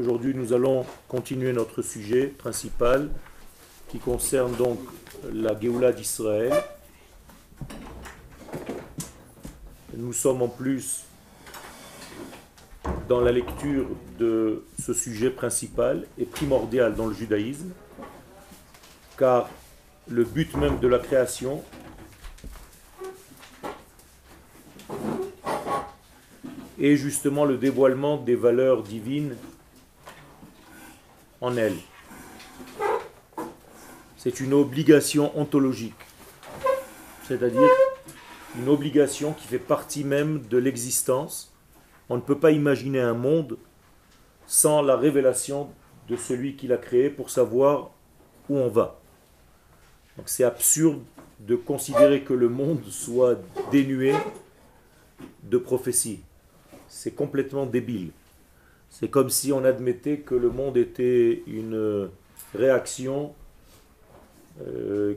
Aujourd'hui, nous allons continuer notre sujet principal qui concerne donc la Géoula d'Israël. Nous sommes en plus dans la lecture de ce sujet principal et primordial dans le judaïsme, car le but même de la création est justement le dévoilement des valeurs divines en elle. C'est une obligation ontologique, c'est-à-dire une obligation qui fait partie même de l'existence. On ne peut pas imaginer un monde sans la révélation de celui qui l'a créé pour savoir où on va. Donc c'est absurde de considérer que le monde soit dénué de prophétie. C'est complètement débile. C'est comme si on admettait que le monde était une réaction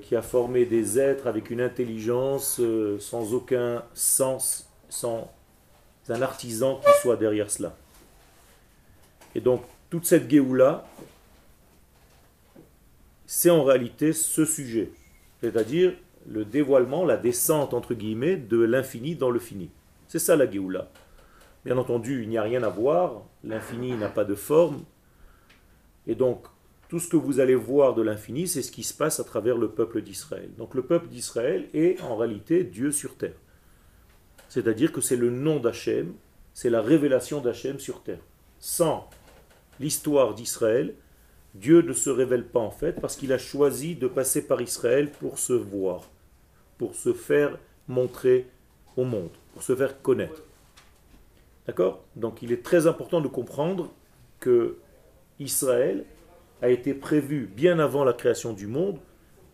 qui a formé des êtres avec une intelligence sans aucun sens, sans un artisan qui soit derrière cela. Et donc, toute cette Géoula, c'est en réalité ce sujet, c'est-à-dire le dévoilement, la descente, entre guillemets, de l'infini dans le fini. C'est ça la Géoula. Bien entendu, il n'y a rien à voir, l'infini n'a pas de forme, et donc tout ce que vous allez voir de l'infini, c'est ce qui se passe à travers le peuple d'Israël. Donc le peuple d'Israël est en réalité Dieu sur terre. C'est-à-dire que c'est le nom d'Hachem, c'est la révélation d'Hachem sur terre. Sans l'histoire d'Israël, Dieu ne se révèle pas en fait, parce qu'il a choisi de passer par Israël pour se voir, pour se faire montrer au monde, pour se faire connaître. D'accord? Donc il est très important de comprendre que Israël a été prévu bien avant la création du monde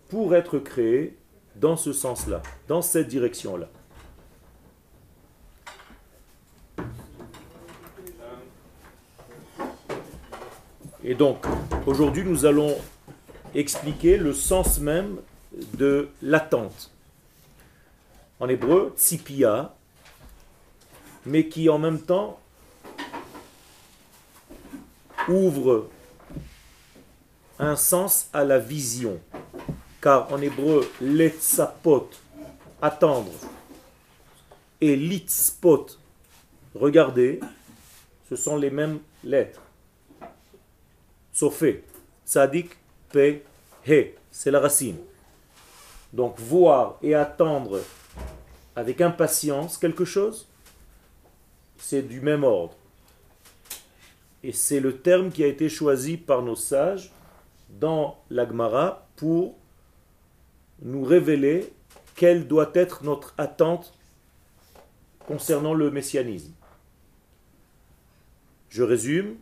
pour être créé dans ce sens-là, dans cette direction-là. Et donc, aujourd'hui, nous allons expliquer le sens même de l'attente. En hébreu, Tzipia, mais qui en même temps ouvre un sens à la vision. Car en hébreu, l'etzapot, attendre, et l'itzpot, regarder, ce sont les mêmes lettres. Sofé, Tzadik, Pe, He, c'est la racine. Donc voir et attendre avec impatience quelque chose, c'est du même ordre. Et c'est le terme qui a été choisi par nos sages dans l'Agmara pour nous révéler quelle doit être notre attente concernant le messianisme. Je résume.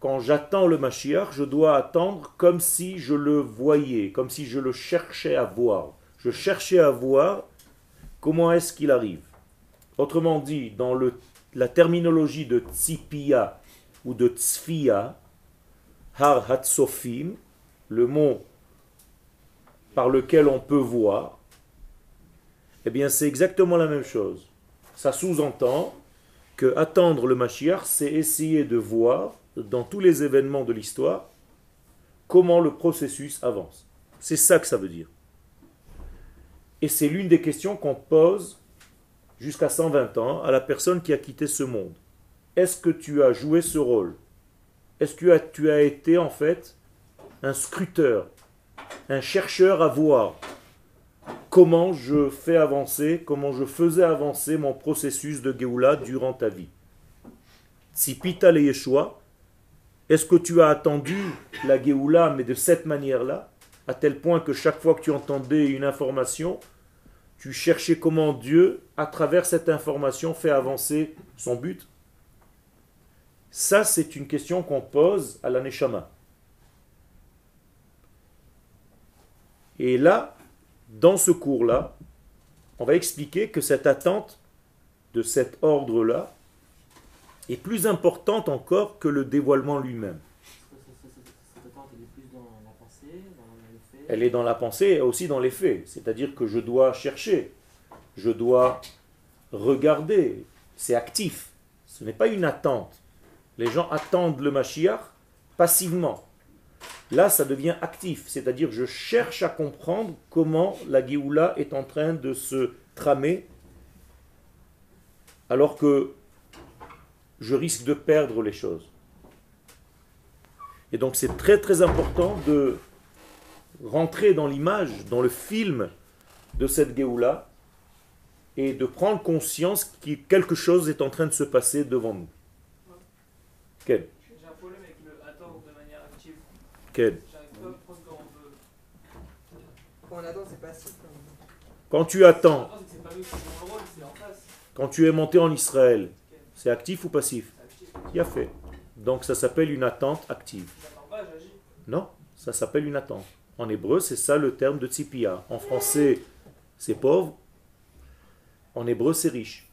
Quand j'attends le Mashiach, je dois attendre comme si je le voyais, comme si je le cherchais à voir. Je cherchais à voir comment est-ce qu'il arrive. Autrement dit, dans la terminologie de Tzipia ou de Tzfia, Har Hatsofim, le mot par lequel on peut voir, eh bien c'est exactement la même chose. Ça sous-entend que attendre le Mashiach, c'est essayer de voir dans tous les événements de l'histoire, comment le processus avance. C'est ça que ça veut dire. Et c'est l'une des questions qu'on pose jusqu'à 120 ans à la personne qui a quitté ce monde. Est-ce que tu as joué ce rôle? Est-ce que tu as été en fait un scruteur, un chercheur à voir comment je fais avancer, comment je faisais avancer mon processus de Géoula durant ta vie? Tzipita le Yeshua. Est-ce que tu as attendu la Géoula, mais de cette manière-là, à tel point que chaque fois que tu entendais une information, tu cherchais comment Dieu, à travers cette information, fait avancer son but? Ça, c'est une question qu'on pose à la Neshama. Et là, dans ce cours-là, on va expliquer que cette attente de cet ordre-là est plus importante encore que le dévoilement lui-même. Cette attente, elle est plus dans la pensée, dans les faits. Elle est dans la pensée et aussi dans les faits. C'est-à-dire que je dois chercher, je dois regarder. C'est actif. Ce n'est pas une attente. Les gens attendent le Mashiach passivement. Là, ça devient actif, c'est-à-dire je cherche à comprendre comment la Géoula est en train de se tramer, alors que je risque de perdre les choses. Et donc c'est très très important de rentrer dans l'image, dans le film de cette Géoula, et de prendre conscience que quelque chose est en train de se passer devant nous. Quel ? J'ai un problème avec le attendre de manière active. Quel ? J'arrive pas à prendre quand on veut. Quand on attend, c'est passif. Quand tu attends, c'est pas lui qui joue le rôle, c'est en face. Quand tu es monté en Israël, c'est actif ou passif ? Actif. Il a fait. Donc ça s'appelle une attente active. J'attends pas, j'agis. Non, ça s'appelle une attente. En hébreu, c'est ça le terme de Tzipia. En français, c'est pauvre. En hébreu, c'est riche.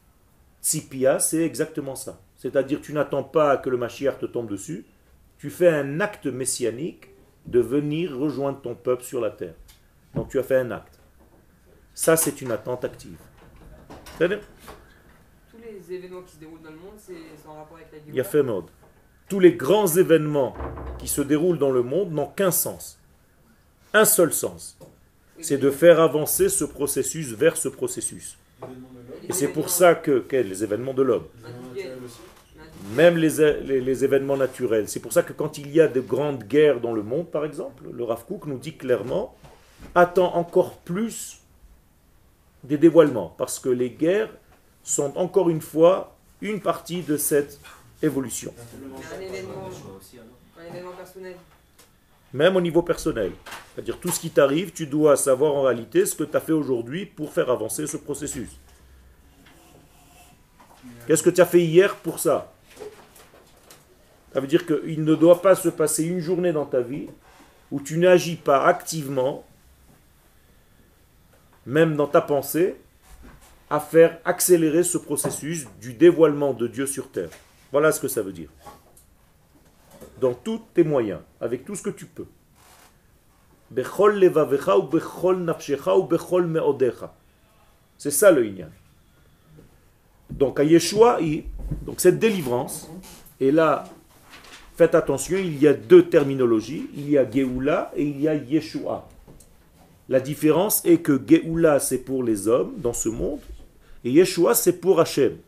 Tzipia, c'est exactement ça. C'est-à-dire, tu n'attends pas que le Mashiach te tombe dessus. Tu fais un acte messianique de venir rejoindre ton peuple sur la terre. Donc, tu as fait un acte. Ça, c'est une attente active. C'est-à-dire, tous les événements qui se déroulent dans le monde, c'est en rapport avec la Géoula. Il y a fait mode. Tous les grands événements qui se déroulent dans le monde n'ont qu'un sens. Un seul sens. C'est de faire avancer ce processus vers ce processus. Et c'est pour ça que les événements de l'homme, même les événements naturels, c'est pour ça que quand il y a de grandes guerres dans le monde, par exemple, le Rav Kook nous dit clairement, attends encore plus des dévoilements, parce que les guerres sont encore une fois une partie de cette évolution. Un événement personnel. Même au niveau personnel. C'est-à-dire tout ce qui t'arrive, tu dois savoir en réalité ce que tu as fait aujourd'hui pour faire avancer ce processus. Qu'est-ce que tu as fait hier pour ça? Ça veut dire qu'il ne doit pas se passer une journée dans ta vie où tu n'agis pas activement, même dans ta pensée, à faire accélérer ce processus du dévoilement de Dieu sur terre. Voilà ce que ça veut dire. Dans tous tes moyens, avec tout ce que tu peux. Bechol levavecha ou Bechol nafshecha ou Bechol me'odecha. C'est ça le inyan. Donc à Yeshua, donc cette délivrance, et là, faites attention, il y a deux terminologies, il y a Géoula et il y a Yeshua. La différence est que Géoula c'est pour les hommes dans ce monde, et Yeshua c'est pour Hachem.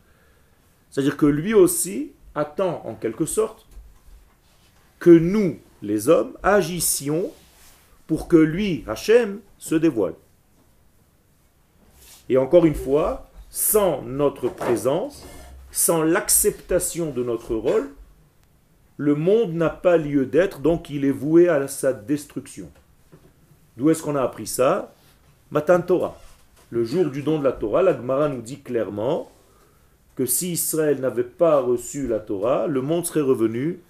C'est-à-dire que lui aussi attend en quelque sorte que nous, les hommes, agissions pour que lui, Hachem, se dévoile. Et encore une fois, sans notre présence, sans l'acceptation de notre rôle, le monde n'a pas lieu d'être, donc il est voué à sa destruction. D'où est-ce qu'on a appris ça? Matan Torah. Le jour du don de la Torah, la Gemara nous dit clairement que si Israël n'avait pas reçu la Torah, le monde serait revenu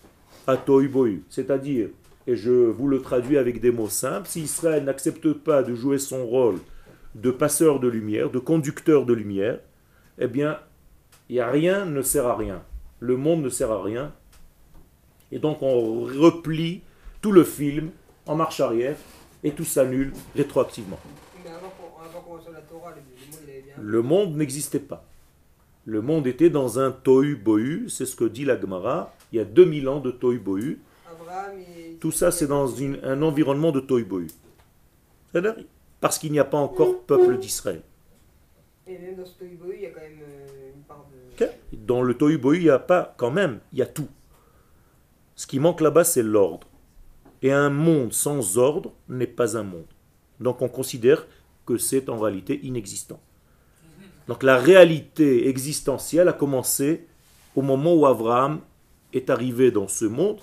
à Tohu-Bohu. C'est-à-dire, et je vous le traduis avec des mots simples, si Israël n'accepte pas de jouer son rôle de passeur de lumière, de conducteur de lumière, eh bien, rien ne sert à rien. Le monde ne sert à rien. Et donc, on replie tout le film en marche arrière et tout s'annule rétroactivement. Mais avant qu'on reçoive la Torah, le monde n'existait pas. Le monde était dans un tohu-bohu, c'est ce que dit la Gemara. Il y a 2000 ans de tohu-bohu. Tout ça, c'est dans un environnement de tohu-bohu. Parce qu'il n'y a pas encore peuple d'Israël. Et même dans ce tohu-bohu, il y a quand même une part de... Okay. Dans le tohu-bohu, il n'y a pas quand même, il y a tout. Ce qui manque là-bas, c'est l'ordre. Et un monde sans ordre n'est pas un monde. Donc on considère que c'est en réalité inexistant. Donc la réalité existentielle a commencé au moment où Abraham est arrivé dans ce monde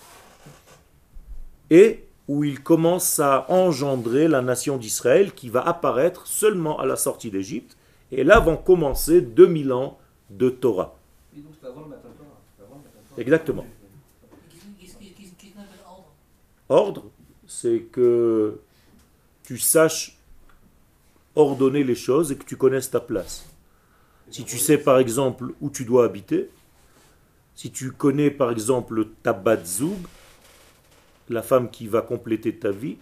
et où il commence à engendrer la nation d'Israël qui va apparaître seulement à la sortie d'Égypte. Et là vont commencer 2000 ans de Torah. Et donc, avant le Matan Torah. Exactement. Qu'est-ce qu'on appelle ordre ? Ordre, c'est que tu saches ordonner les choses et que tu connaisses ta place. Si tu sais par exemple où tu dois habiter, si tu connais par exemple ta batzoug, la femme qui va compléter ta vie,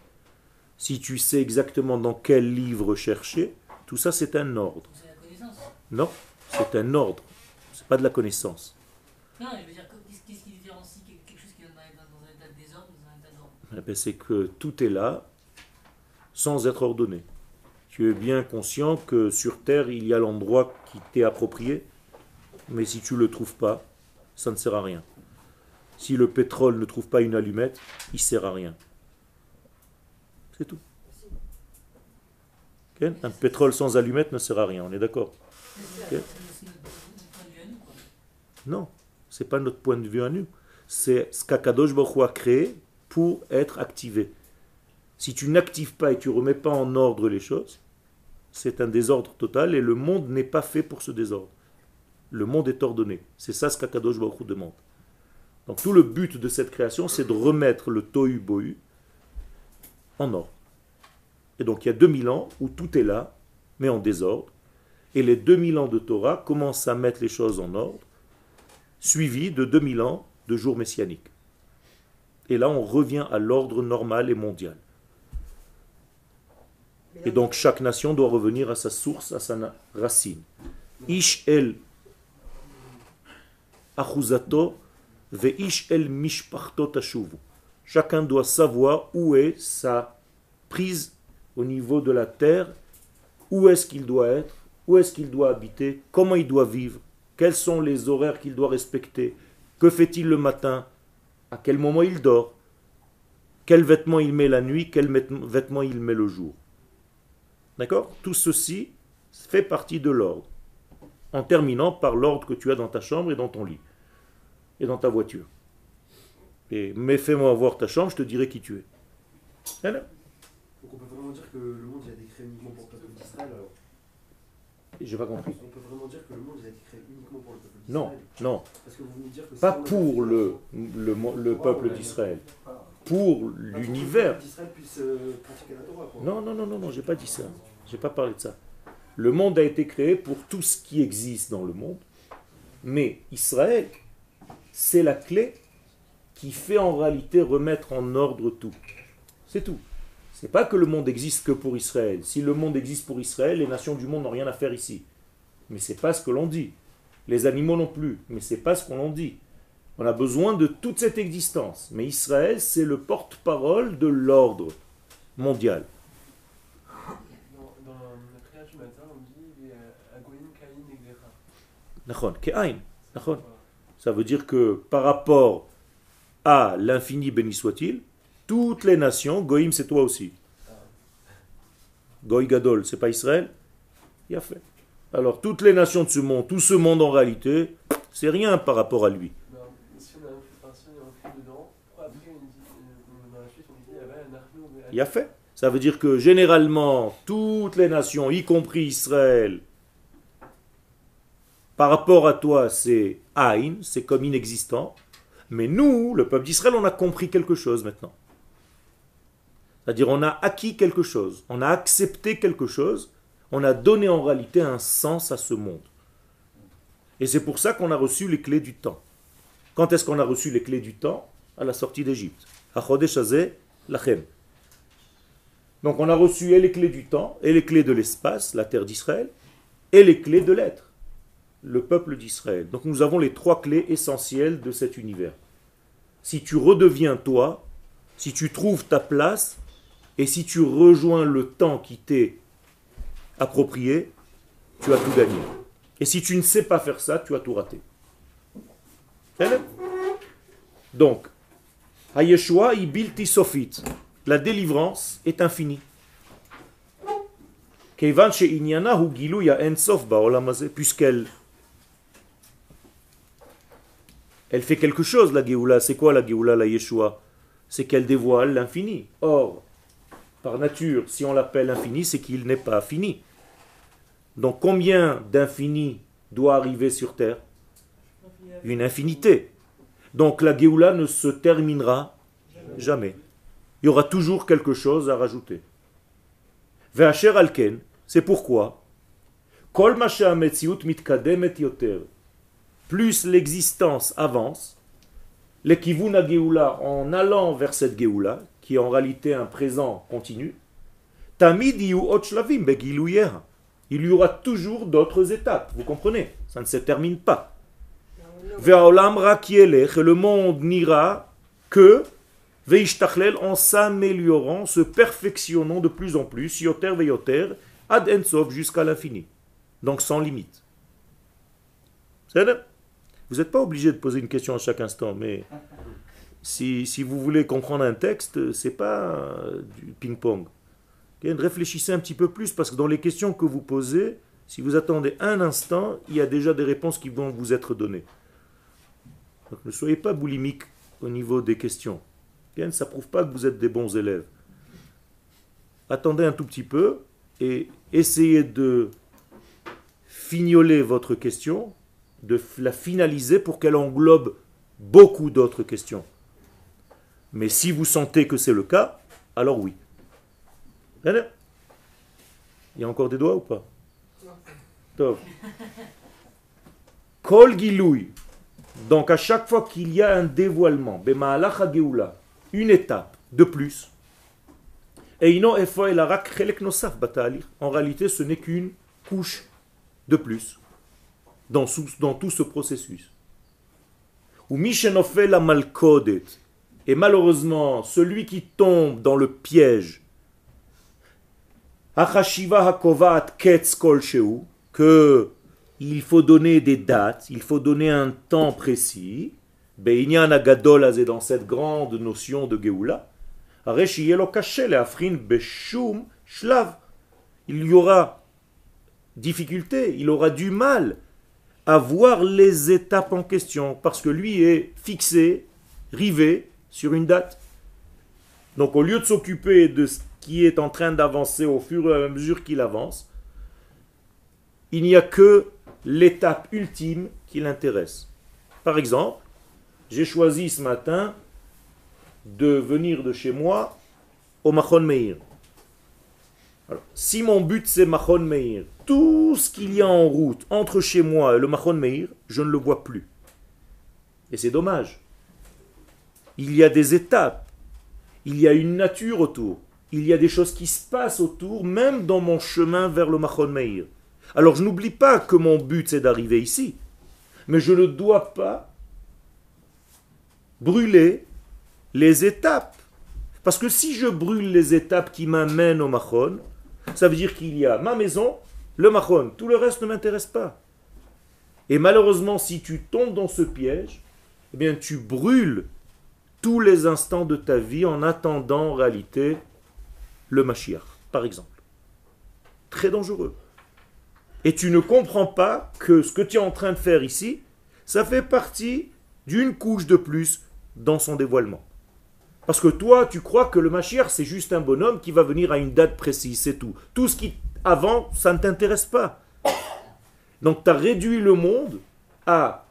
si tu sais exactement dans quel livre chercher, tout ça c'est un ordre. C'est la connaissance. Non, c'est un ordre, c'est pas de la connaissance. Non, je veux dire, qu'est-ce qui différencie C'est que tout est là sans être ordonné. Tu es bien conscient que sur terre il y a l'endroit qui t'est approprié, mais si tu ne le trouves pas, ça ne sert à rien. Si le pétrole ne trouve pas une allumette, il ne sert à rien. C'est tout. Okay? Un pétrole sans allumette ne sert à rien, on est d'accord? Okay? Non, ce n'est pas notre point de vue à nous. C'est ce qu'Akadosh Baruch a créé pour être activé. Si tu n'actives pas et tu ne remets pas en ordre les choses, c'est un désordre total et le monde n'est pas fait pour ce désordre. Le monde est ordonné. C'est ça ce qu'Akadosh Baruch Hu demande. Donc tout le but de cette création, c'est de remettre le Tohu-Bohu en ordre. Et donc il y a 2000 ans où tout est là, mais en désordre. Et les 2000 ans de Torah commencent à mettre les choses en ordre, suivis de 2000 ans de jours messianiques. Et là, on revient à l'ordre normal et mondial. Et donc, chaque nation doit revenir à sa source, à sa racine. Ish el achuzato ve ish el mishpachto tashuvu. Chacun doit savoir où est sa prise au niveau de la terre, où est-ce qu'il doit être, où est-ce qu'il doit habiter, comment il doit vivre, quels sont les horaires qu'il doit respecter, que fait-il le matin, à quel moment il dort, quels vêtements il met la nuit, quels vêtements il met le jour. D'accord? Tout ceci fait partie de l'ordre, en terminant par l'ordre que tu as dans ta chambre et dans ton lit, et dans ta voiture. Mais fais-moi voir ta chambre, je te dirai qui tu es. Voilà. Donc on peut vraiment dire que le monde a été créé uniquement pour le peuple d'Israël alors? Je n'ai pas compris. On peut vraiment dire que le monde a été créé uniquement pour le peuple d'Israël? Non, non. Parce que vous voulez dire que pas pour le peuple d'Israël. Pour l'univers. Non, non, non, non, non, j'ai pas dit ça. J'ai pas parlé de ça. Le monde a été créé pour tout ce qui existe dans le monde, mais Israël, c'est la clé qui fait en réalité remettre en ordre tout. C'est tout. C'est pas que le monde existe que pour Israël. Si le monde existe pour Israël, les nations du monde n'ont rien à faire ici. Mais c'est pas ce que l'on dit. Les animaux non plus. Mais c'est pas ce qu'on en dit. On a besoin de toute cette existence. Mais Israël, c'est le porte-parole de l'ordre mondial. Dans la prière du matin, on dit Agoïn, Kaïn, Egdecha. Nachon, Kaïn, Nachon. Ça veut dire que par rapport à l'infini béni soit-il, toutes les nations, Goïm c'est toi aussi. Goï Gadol, c'est pas Israël? Il a fait. Alors toutes les nations de ce monde, tout ce monde en réalité, c'est rien par rapport à lui. Il a fait. Ça veut dire que généralement, toutes les nations, y compris Israël, par rapport à toi, c'est Aïn, c'est comme inexistant. Mais nous, le peuple d'Israël, on a compris quelque chose maintenant. C'est-à-dire on a acquis quelque chose, on a accepté quelque chose, on a donné en réalité un sens à ce monde. Et c'est pour ça qu'on a reçu les clés du temps. Quand est-ce qu'on a reçu les clés du temps? À la sortie d'Égypte. Donc on a reçu et les clés du temps, et les clés de l'espace, la terre d'Israël, et les clés de l'être, le peuple d'Israël. Donc nous avons les trois clés essentielles de cet univers. Si tu redeviens toi, si tu trouves ta place, et si tu rejoins le temps qui t'est approprié, tu as tout gagné. Et si tu ne sais pas faire ça, tu as tout raté. Donc, Hayeshua ibilti sofit. La délivrance est infinie. Kevan she'inyana hu giluya ensof ba'olam hazeh, puisqu'elle fait quelque chose, la Géoula. C'est quoi la Géoula, la Yeshua? C'est qu'elle dévoile l'infini. Or, par nature, si on l'appelle infini, c'est qu'il n'est pas fini. Donc combien d'infini doit arriver sur terre? Une infinité. Donc la Géoula ne se terminera jamais. Il y aura toujours quelque chose à rajouter. Ve'asher alken, c'est pourquoi kol ma she'ametziut mitkademet yoter. Plus l'existence avance, les Kivuna Géoula, en allant vers cette Géoula, qui est en réalité un présent continu, Tamid yu otshlavim begiluyeha. Il y aura toujours d'autres étapes, vous comprenez? Ça ne se termine pas. Ve'olam rak yelech, le monde n'ira que que veishtachlel, en s'améliorant, se perfectionnant de plus en plus, yoter veyoter, ad ensof, jusqu'à l'infini. Donc sans limite. Vous n'êtes pas obligé de poser une question à chaque instant, mais si vous voulez comprendre un texte, ce n'est pas du ping-pong. Réfléchissez un petit peu plus, parce que dans les questions que vous posez, si vous attendez un instant, il y a déjà des réponses qui vont vous être données. Donc ne soyez pas boulimique au niveau des questions. Ça ne prouve pas que vous êtes des bons élèves. Attendez un tout petit peu et essayez de fignoler votre question, de la finaliser pour qu'elle englobe beaucoup d'autres questions. Mais si vous sentez que c'est le cas, alors oui. Il y a encore des doigts ou pas? Non. Kol gilouy. Donc à chaque fois qu'il y a un dévoilement, bema'alach ha'geoula, une étape de plus. Eino efa el rak chelek nosaf bata'alich. En réalité, ce n'est qu'une couche de plus dans tout ce processus. Ou mi shenofel la malkodet. Et malheureusement, celui qui tombe dans le piège, hachashiva hakovat ketz kol sheu, que il faut donner des dates, il faut donner un temps précis. Be'inyan agadol azeh, dans cette grande notion de Géoula, areshiyelo kashe le'afrin beshum shlav. Il y aura difficulté, il aura du mal à voir les étapes en question, parce que lui est fixé, rivé sur une date. Donc au lieu de s'occuper de ce qui est en train d'avancer au fur et à mesure qu'il avance, il n'y a que l'étape ultime qui l'intéresse. Par exemple, j'ai choisi ce matin de venir de chez moi au Machon Meir. Alors, si mon but c'est Machon Meir, tout ce qu'il y a en route entre chez moi et le Machon Meir, je ne le vois plus. Et c'est dommage. Il y a des étapes, il y a une nature autour, il y a des choses qui se passent autour, même dans mon chemin vers le Machon Meir. Alors je n'oublie pas que mon but c'est d'arriver ici, mais je ne dois pas brûler les étapes. Parce que si je brûle les étapes qui m'amènent au Machon, ça veut dire qu'il y a ma maison, le Machon, tout le reste ne m'intéresse pas. Et malheureusement, si tu tombes dans ce piège, eh bien tu brûles tous les instants de ta vie en attendant en réalité le Mashiach, par exemple. Très dangereux. Et tu ne comprends pas que ce que tu es en train de faire ici, ça fait partie d'une couche de plus dans son dévoilement. Parce que toi, tu crois que le Mashiach, c'est juste un bonhomme qui va venir à une date précise, c'est tout. Tout ce qui avant, ça ne t'intéresse pas. Donc tu as réduit le monde à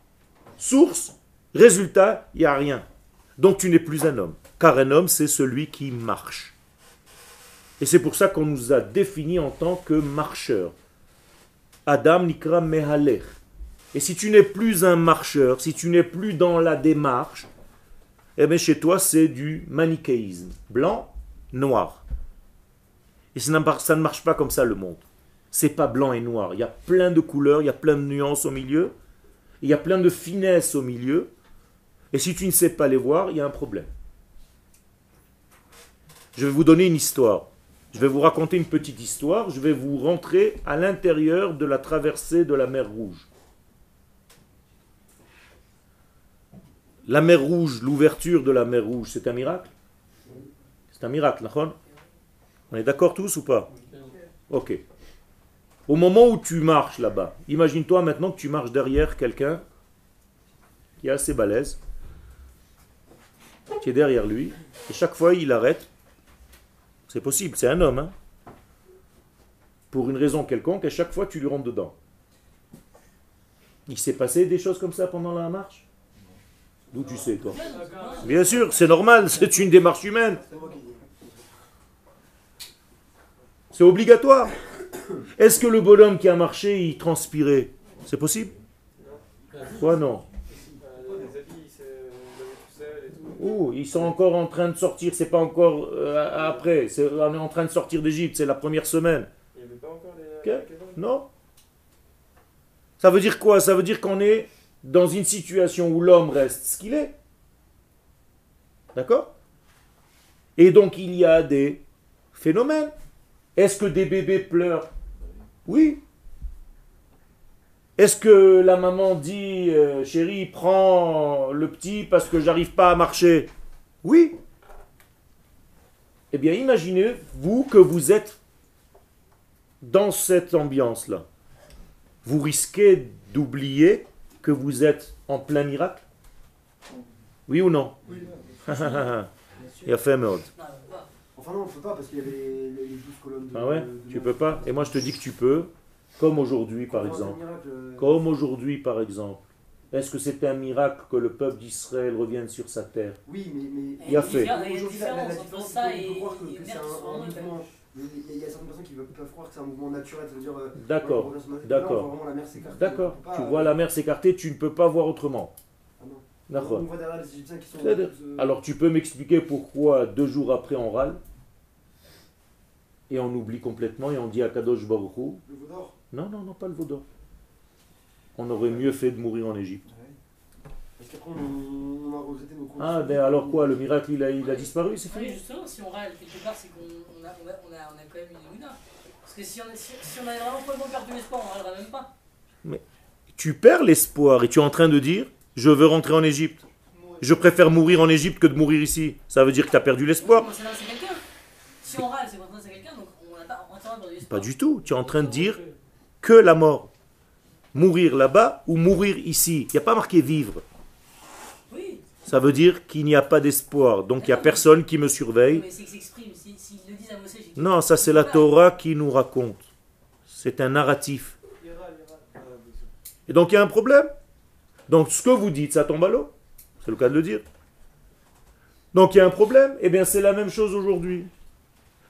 source, résultat, il n'y a rien. Donc tu n'es plus un homme. Car un homme, c'est celui qui marche. Et c'est pour ça qu'on nous a définis en tant que marcheurs. Adam nikra mehalech. Et si tu n'es plus un marcheur, si tu n'es plus dans la démarche, eh bien chez toi c'est du manichéisme. Blanc, noir. Et ça ne marche pas comme ça le monde. C'est pas blanc et noir. Il y a plein de couleurs, il y a plein de nuances au milieu. Il y a plein de finesse au milieu. Et si tu ne sais pas les voir, il y a un problème. Je vais vous donner une histoire. Je vais vous raconter une petite histoire, je vais vous rentrer à l'intérieur de la traversée de la mer Rouge. La mer Rouge, l'ouverture de la mer Rouge, c'est un miracle? C'est un miracle, Nachon? On est d'accord tous ou pas? Ok. Au moment où tu marches là-bas, imagine-toi maintenant que tu marches derrière quelqu'un qui est assez balèze, qui est derrière lui, et chaque fois il arrête. C'est possible, c'est un homme. Hein? Pour une raison quelconque, à chaque fois, tu lui rentres dedans. Il s'est passé des choses comme ça pendant la marche? D'où tu sais, toi? Bien sûr, c'est normal, c'est une démarche humaine. C'est obligatoire. Est-ce que le bonhomme qui a marché, il transpirait? C'est possible? Quoi, non? Ouh, ils sont encore en train de sortir, c'est pas encore après, on est en train de sortir d'Égypte, c'est la première semaine. Il n'y avait pas encore des... Okay. Non. Ça veut dire quoi? Ça veut dire qu'on est dans une situation où l'homme reste ce qu'il est. D'accord? Et donc, il y a des phénomènes. Est-ce que des bébés pleurent? Oui. Est-ce que la maman dit « Chérie, prends le petit parce que j'arrive pas à marcher ?» Oui. Eh bien, imaginez-vous que vous êtes dans cette ambiance-là. Vous risquez d'oublier que vous êtes en plein miracle. Oui ou non? Oui. Il a fait merde. Enfin non, on ne peut pas parce qu'il y avait les 12 colonnes de... Ah ouais, tu peux pas. Et moi je te dis que tu peux, comme aujourd'hui par exemple. Comme aujourd'hui par exemple. Est-ce que c'est un miracle que le peuple d'Israël revienne sur sa terre? Oui, mais... Il a fait. Il y a une différence entre ça et... Il y a certaines personnes qui peuvent croire que c'est un mouvement naturel, c'est-à-dire... D'accord, d'accord. D'accord, tu vois la mer s'écarter, tu ne peux pas voir autrement. D'accord. Alors tu peux m'expliquer pourquoi 2 jours après on râle et on oublie complètement et on dit à Akadosh Baruch Hu. Le Vaudor? Non, non, non, pas le Vaudor. On aurait mieux fait de mourir en Égypte. Ouais. Parce qu'après on a rejeté nos conditions. Ah, ben alors quoi, le miracle il a disparu, c'est fini? Oui, justement, si on râle quelque part, c'est qu'on a quand même une Emouna. Parce que si on avait vraiment complètement perdu l'espoir, on râlera même pas. Mais tu perds l'espoir et tu es en train de dire. Je veux rentrer en Égypte. Je préfère mourir en Égypte que de mourir ici. Ça veut dire que tu as perdu l'espoir. Oui, si on râle, c'est qu'on c'est quelqu'un, donc on n'a pas en train de perdu l'espoir. Pas du tout. Tu es en train de dire que la mort. Mourir là-bas ou mourir ici. Il n'y a pas marqué vivre. Oui. Ça veut dire qu'il n'y a pas d'espoir. Donc il n'y a personne qui me surveille. Mais c'est qu'il s'exprime. S'ils le disent à Moshe, non, ça c'est la Torah qui nous raconte. C'est un narratif. Et donc il y a un problème. Donc, ce que vous dites, ça tombe à l'eau. C'est le cas de le dire. Donc, il y a un problème. Eh bien, c'est la même chose aujourd'hui.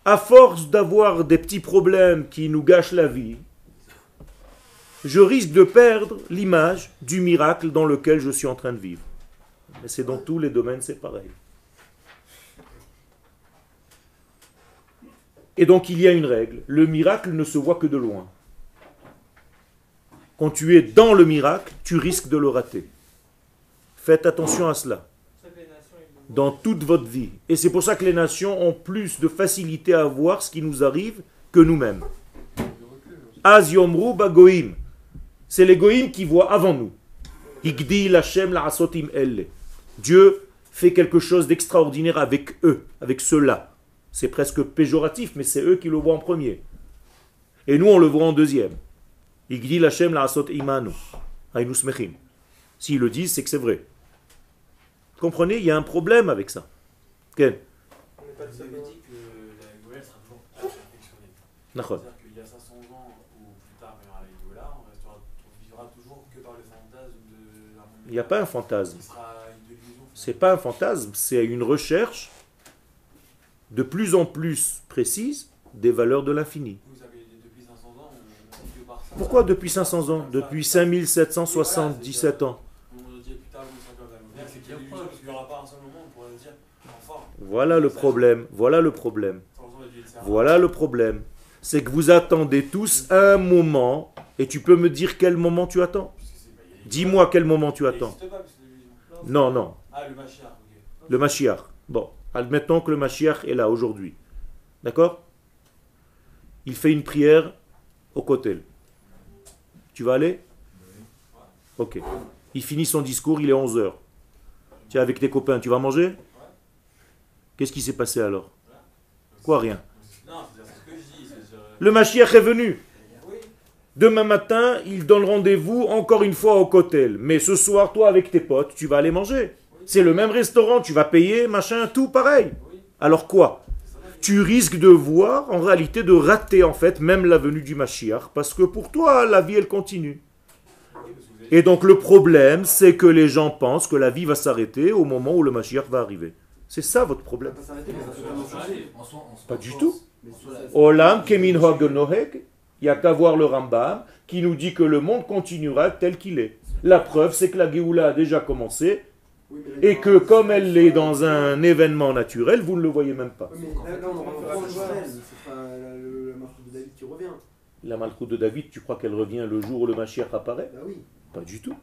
À force d'avoir des petits problèmes qui nous gâchent la vie, je risque de perdre l'image du miracle dans lequel je suis en train de vivre. Mais c'est dans tous les domaines, c'est pareil. Et donc, il y a une règle. Le miracle ne se voit que de loin. Quand tu es dans le miracle, tu risques de le rater. Faites attention à cela. Dans toute votre vie. Et c'est pour ça que les nations ont plus de facilité à voir ce qui nous arrive que nous-mêmes. Az yomru bagoim. C'est les goïms qui voient avant nous. Igdil Hashem la asotim elle. Dieu fait quelque chose d'extraordinaire avec eux, avec ceux-là. C'est presque péjoratif, mais c'est eux qui le voient en premier. Et nous, on le voit en deuxième. Igdil Hashem la asot imanu. Aïnou smechim. S'ils le disent, c'est que c'est vrai. Vous comprenez, il y a un problème avec ça. Quel? On n'est pas dit que la Géoula sera toujours perfectionnée. D'accord. C'est-à-dire qu'il y a 500 ans ou plus tard, il y aura la Géoula, on vivra toujours que par le fantasme de la... Il n'y a pas un fantasme. C'est pas un fantasme, c'est une recherche de plus en plus précise des valeurs de l'infini. Pourquoi depuis 500 ans? Depuis 5777 ans. Voilà le problème, voilà le problème. Voilà le problème. C'est que vous attendez tous un moment, et tu peux me dire quel moment tu attends? Dis-moi quel moment tu attends. Non, non. Le Mashiach. Bon, admettons que le Mashiach est là aujourd'hui. D'accord? Il fait une prière au Kotel. Tu vas aller? Ok. Il finit son discours, il est 11h. Tu es avec tes copains, tu vas manger? Qu'est-ce qui s'est passé alors? Quoi, rien? Le Mashiach est venu. Demain matin, il donne rendez-vous encore une fois au Kotel. Mais ce soir, toi avec tes potes, tu vas aller manger. C'est le même restaurant, tu vas payer, machin, tout pareil. Alors quoi? Tu risques de voir, en réalité, de rater en fait même la venue du Mashiach, parce que pour toi, la vie, elle continue. Et donc le problème, c'est que les gens pensent que la vie va s'arrêter au moment où le Mashiach va arriver. C'est ça votre problème. Pas du tout. Olam kemin hago noheg, il n'y a qu'à voir le Rambam qui nous dit que le monde continuera tel qu'il est. La preuve, c'est que la Géoula a déjà commencé. Et que comme elle est dans un événement naturel, vous ne le voyez même pas. Mais là, on reprend le Israël, c'est pas la Malkoud de David qui revient. La Malkoud de David, tu crois qu'elle revient le jour où le Mashiach apparaît? Bah oui. Pas du tout.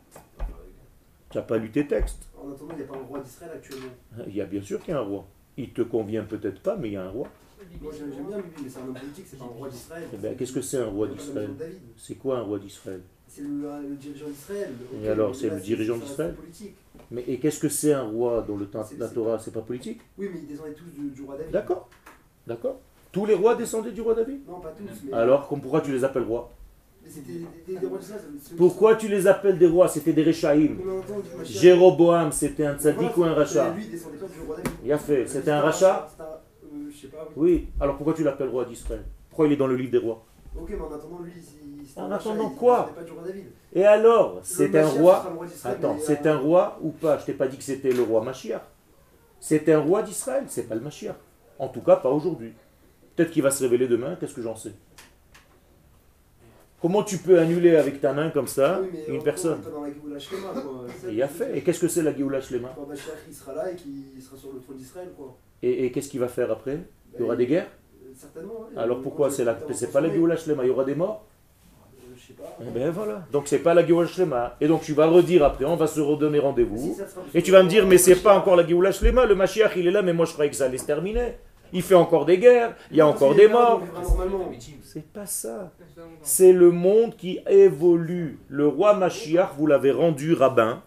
Tu n'as pas lu tes textes. En attendant, il n'y a pas un roi d'Israël actuellement. Il y a bien sûr qu'il y a un roi. Il te convient peut-être pas, mais il y a un roi. Moi j'aime bien Bibi, mais c'est un homme politique, c'est pas un roi d'Israël. Ben, qu'est-ce que c'est un roi d'Israël? C'est quoi un roi d'Israël? C'est le dirigeant d'Israël. Et alors, c'est le dirigeant d'Israël? Mais et qu'est-ce que c'est un roi dont le la Torah, c'est pas politique? Oui, mais ils descendaient tous du roi David. D'accord, d'accord. Tous les rois descendaient du roi David? Non, pas tous. Mais... Alors, pourquoi tu les appelles rois? Des rois d'Israël. Pourquoi tu les appelles des rois? C'était des Réchaïm. Jéroboam, c'était un Tzadik ou un Racha? Il a fait, c'était un Racha? Je sais pas, oui. Oui, alors pourquoi tu l'appelles roi d'Israël? Pourquoi il est dans le livre des rois? Ok, mais en attendant, lui, en attendant quoi? Pas du roi David. Et alors, c'est un roi. Attends, c'est un roi ou pas? Je t'ai pas dit que c'était le roi Mashiach. C'est un roi d'Israël, c'est pas le Mashiach. En tout cas, pas aujourd'hui. Peut-être qu'il va se révéler demain, qu'est-ce que j'en sais? Comment tu peux annuler avec ta main comme ça une personne? Il a fait. Et qu'est-ce que c'est la Géoula Shlema? Quand Mashiach sera là et qu'il sera sur le trône d'Israël, quoi. Et qu'est-ce qu'il va faire après? Il y aura des guerres? Certainement. Alors pourquoi c'est pas la Géoula Shlema? Il y aura des morts? Je sais pas. Eh bien voilà. Donc c'est pas la Géoula Shlema. Et donc tu vas le redire après, on va se redonner rendez-vous. Et tu vas me dire, mais c'est pas encore la Géoula Shlema, le Mashiach il est là, mais moi je croyais que ça allait se terminer. Il fait encore des guerres, il y a encore des morts. C'est pas ça. C'est le monde qui évolue. Le roi Mashiach, vous l'avez rendu rabbin,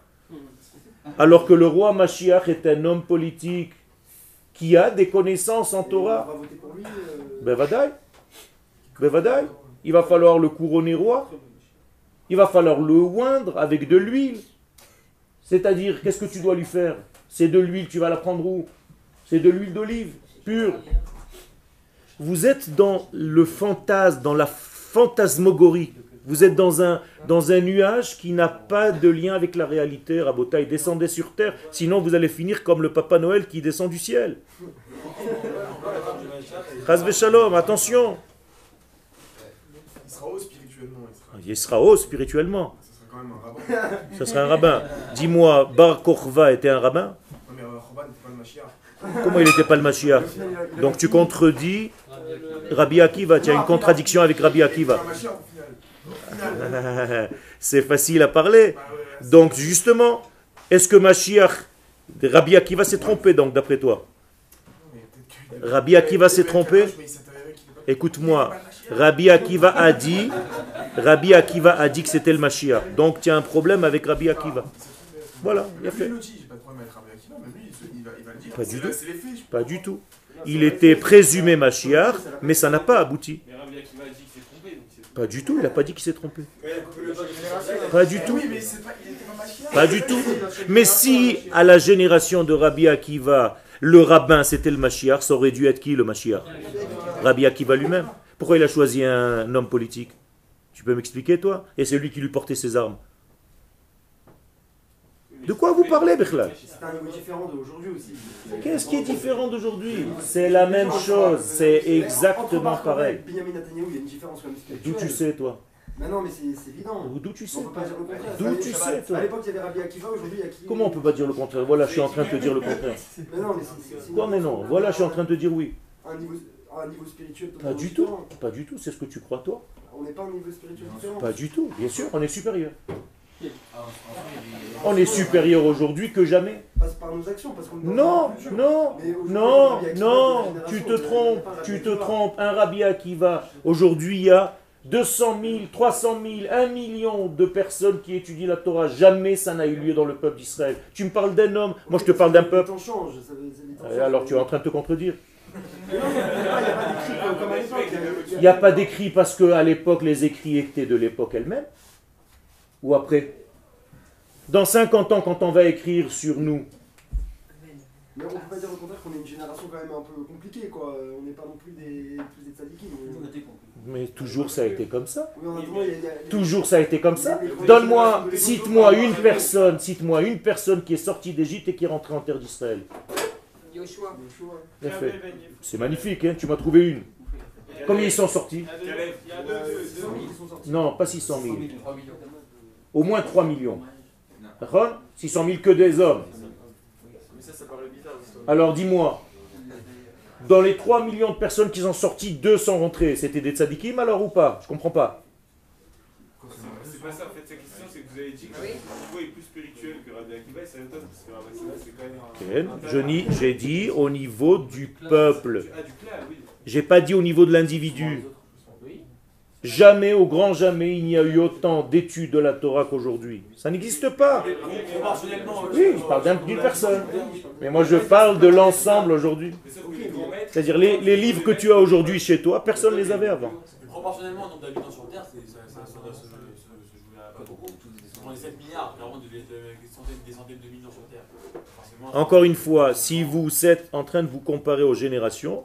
alors que le roi Mashiach est un homme politique qui a des connaissances en Torah. Ben vadaï. Il va falloir le couronner roi. Il va falloir le oindre avec de l'huile. C'est-à-dire, qu'est-ce que tu dois lui faire? C'est de l'huile, tu vas la prendre où? C'est de l'huile d'olive. Pure. Vous êtes dans le fantasme, dans la fantasmagorie. Vous êtes dans un nuage qui n'a pas de lien avec la réalité. Rabotai, descendez sur terre, sinon vous allez finir comme le Papa Noël qui descend du ciel. Chas v'shalom, attention. Il sera haut spirituellement. Ça sera quand même un rabbin. Ça sera un rabbin. Dis-moi, Bar Kokhva était un rabbin? Non mais Kokhva n'était pas le Mashiach. Comment il n'était pas le Mashiach? Donc tu contredis Rabbi Akiva. Tu as une contradiction avec Rabbi Akiva. C'est facile à parler. Donc justement, est-ce que Mashiach... Rabbi Akiva s'est trompé donc d'après toi? Rabbi Akiva s'est trompé? Écoute-moi. Rabbi Akiva a dit que c'était le Mashiach. Donc tu as un problème avec Rabbi Akiva. Voilà, il a fait. Pas du tout. Pas du tout. Il était présumé Mashiach, mais ça n'a pas abouti. Pas du tout, il n'a pas dit qu'il s'est trompé. Pas du tout. Pas du tout. Mais si, à la génération de Rabbi Akiva, le rabbin c'était le Mashiach, ça aurait dû être qui le Mashiach? Rabbi Akiva lui-même. Pourquoi il a choisi un homme politique? Tu peux m'expliquer, toi? Et c'est lui qui lui portait ses armes. De quoi vous parlez, Bechla? C'est un niveau différent d'aujourd'hui aussi. Qu'est-ce qui est différent d'aujourd'hui? C'est la même chose, c'est exactement pareil. D'où tu sais, toi? Mais non, mais c'est évident. D'où tu sais? D'où tu sais, toi? À l'époque, il y avait Rabbi Akiva, aujourd'hui, il y a qui? Comment on peut pas dire le contraire? Voilà, je suis en train de te dire le contraire. Mais non, mais c'est... Quoi, mais non? Voilà, je suis en train de te dire oui. Un niveau spirituel... Pas du tout, pas du tout, c'est ce que tu crois, toi? On n'est pas un niveau spirituel différent. Pas du tout, bien sûr, on est supérieur. On est supérieur aujourd'hui que jamais. Passe par nos actions, parce qu'on... Non, non, non, non, tu te trompes. Un Rabbi Akiva, aujourd'hui il y a 200 000, 300 000, 1 million de personnes qui étudient la Torah. Jamais ça n'a eu lieu dans le peuple d'Israël. Tu me parles d'un homme, moi je te parle d'un peuple. Alors tu es en train de te contredire. Il n'y a pas d'écrit parce qu'à l'époque les écrits étaient de l'époque elle-même. Ou après? Dans 50 ans, quand on va écrire sur nous. Mais on ne peut pas dire au contraire qu'on est une génération quand même un peu compliquée, quoi. On n'est pas non plus tous des tzadikim. Mais toujours ça a été comme ça. Toujours ça a été comme ça. Donne-moi, cite-moi une personne qui est sortie d'Égypte et qui est rentrée en terre d'Israël. Yeshua. C'est magnifique, hein, tu m'as trouvé une. Combien ils sont sortis? Non, pas 600 000. Au moins 3 millions. D'accord? 600 000 que des hommes. Alors dis-moi, dans les 3 millions de personnes qui sont sorties, 2 sont rentrées. C'était des tzadikim alors ou pas? Je comprends pas. C'est pas ça en fait, sa question, c'est que vous avez dit que Tchouva est plus spirituel que Rabbi Akiva, ça m'étonne parce que Rabbi Akiva c'est quand même... J'ai dit au niveau du peuple. Ah, du clan, oui. J'ai pas dit au niveau de l'individu. Jamais, au grand jamais, il n'y a eu autant d'études de la Torah qu'aujourd'hui. Ça n'existe pas. Oui, je parle d'une personne. Mais moi, je parle de l'ensemble aujourd'hui. C'est-à-dire, les livres que tu as aujourd'hui chez toi, personne ne les avait avant. Proportionnellement, le nombre d'habitants sur Terre, ça doit se jouer à pas beaucoup. On est 7 milliards, clairement, des centaines de millions sur Terre. Encore une fois, si vous êtes en train de vous comparer aux générations,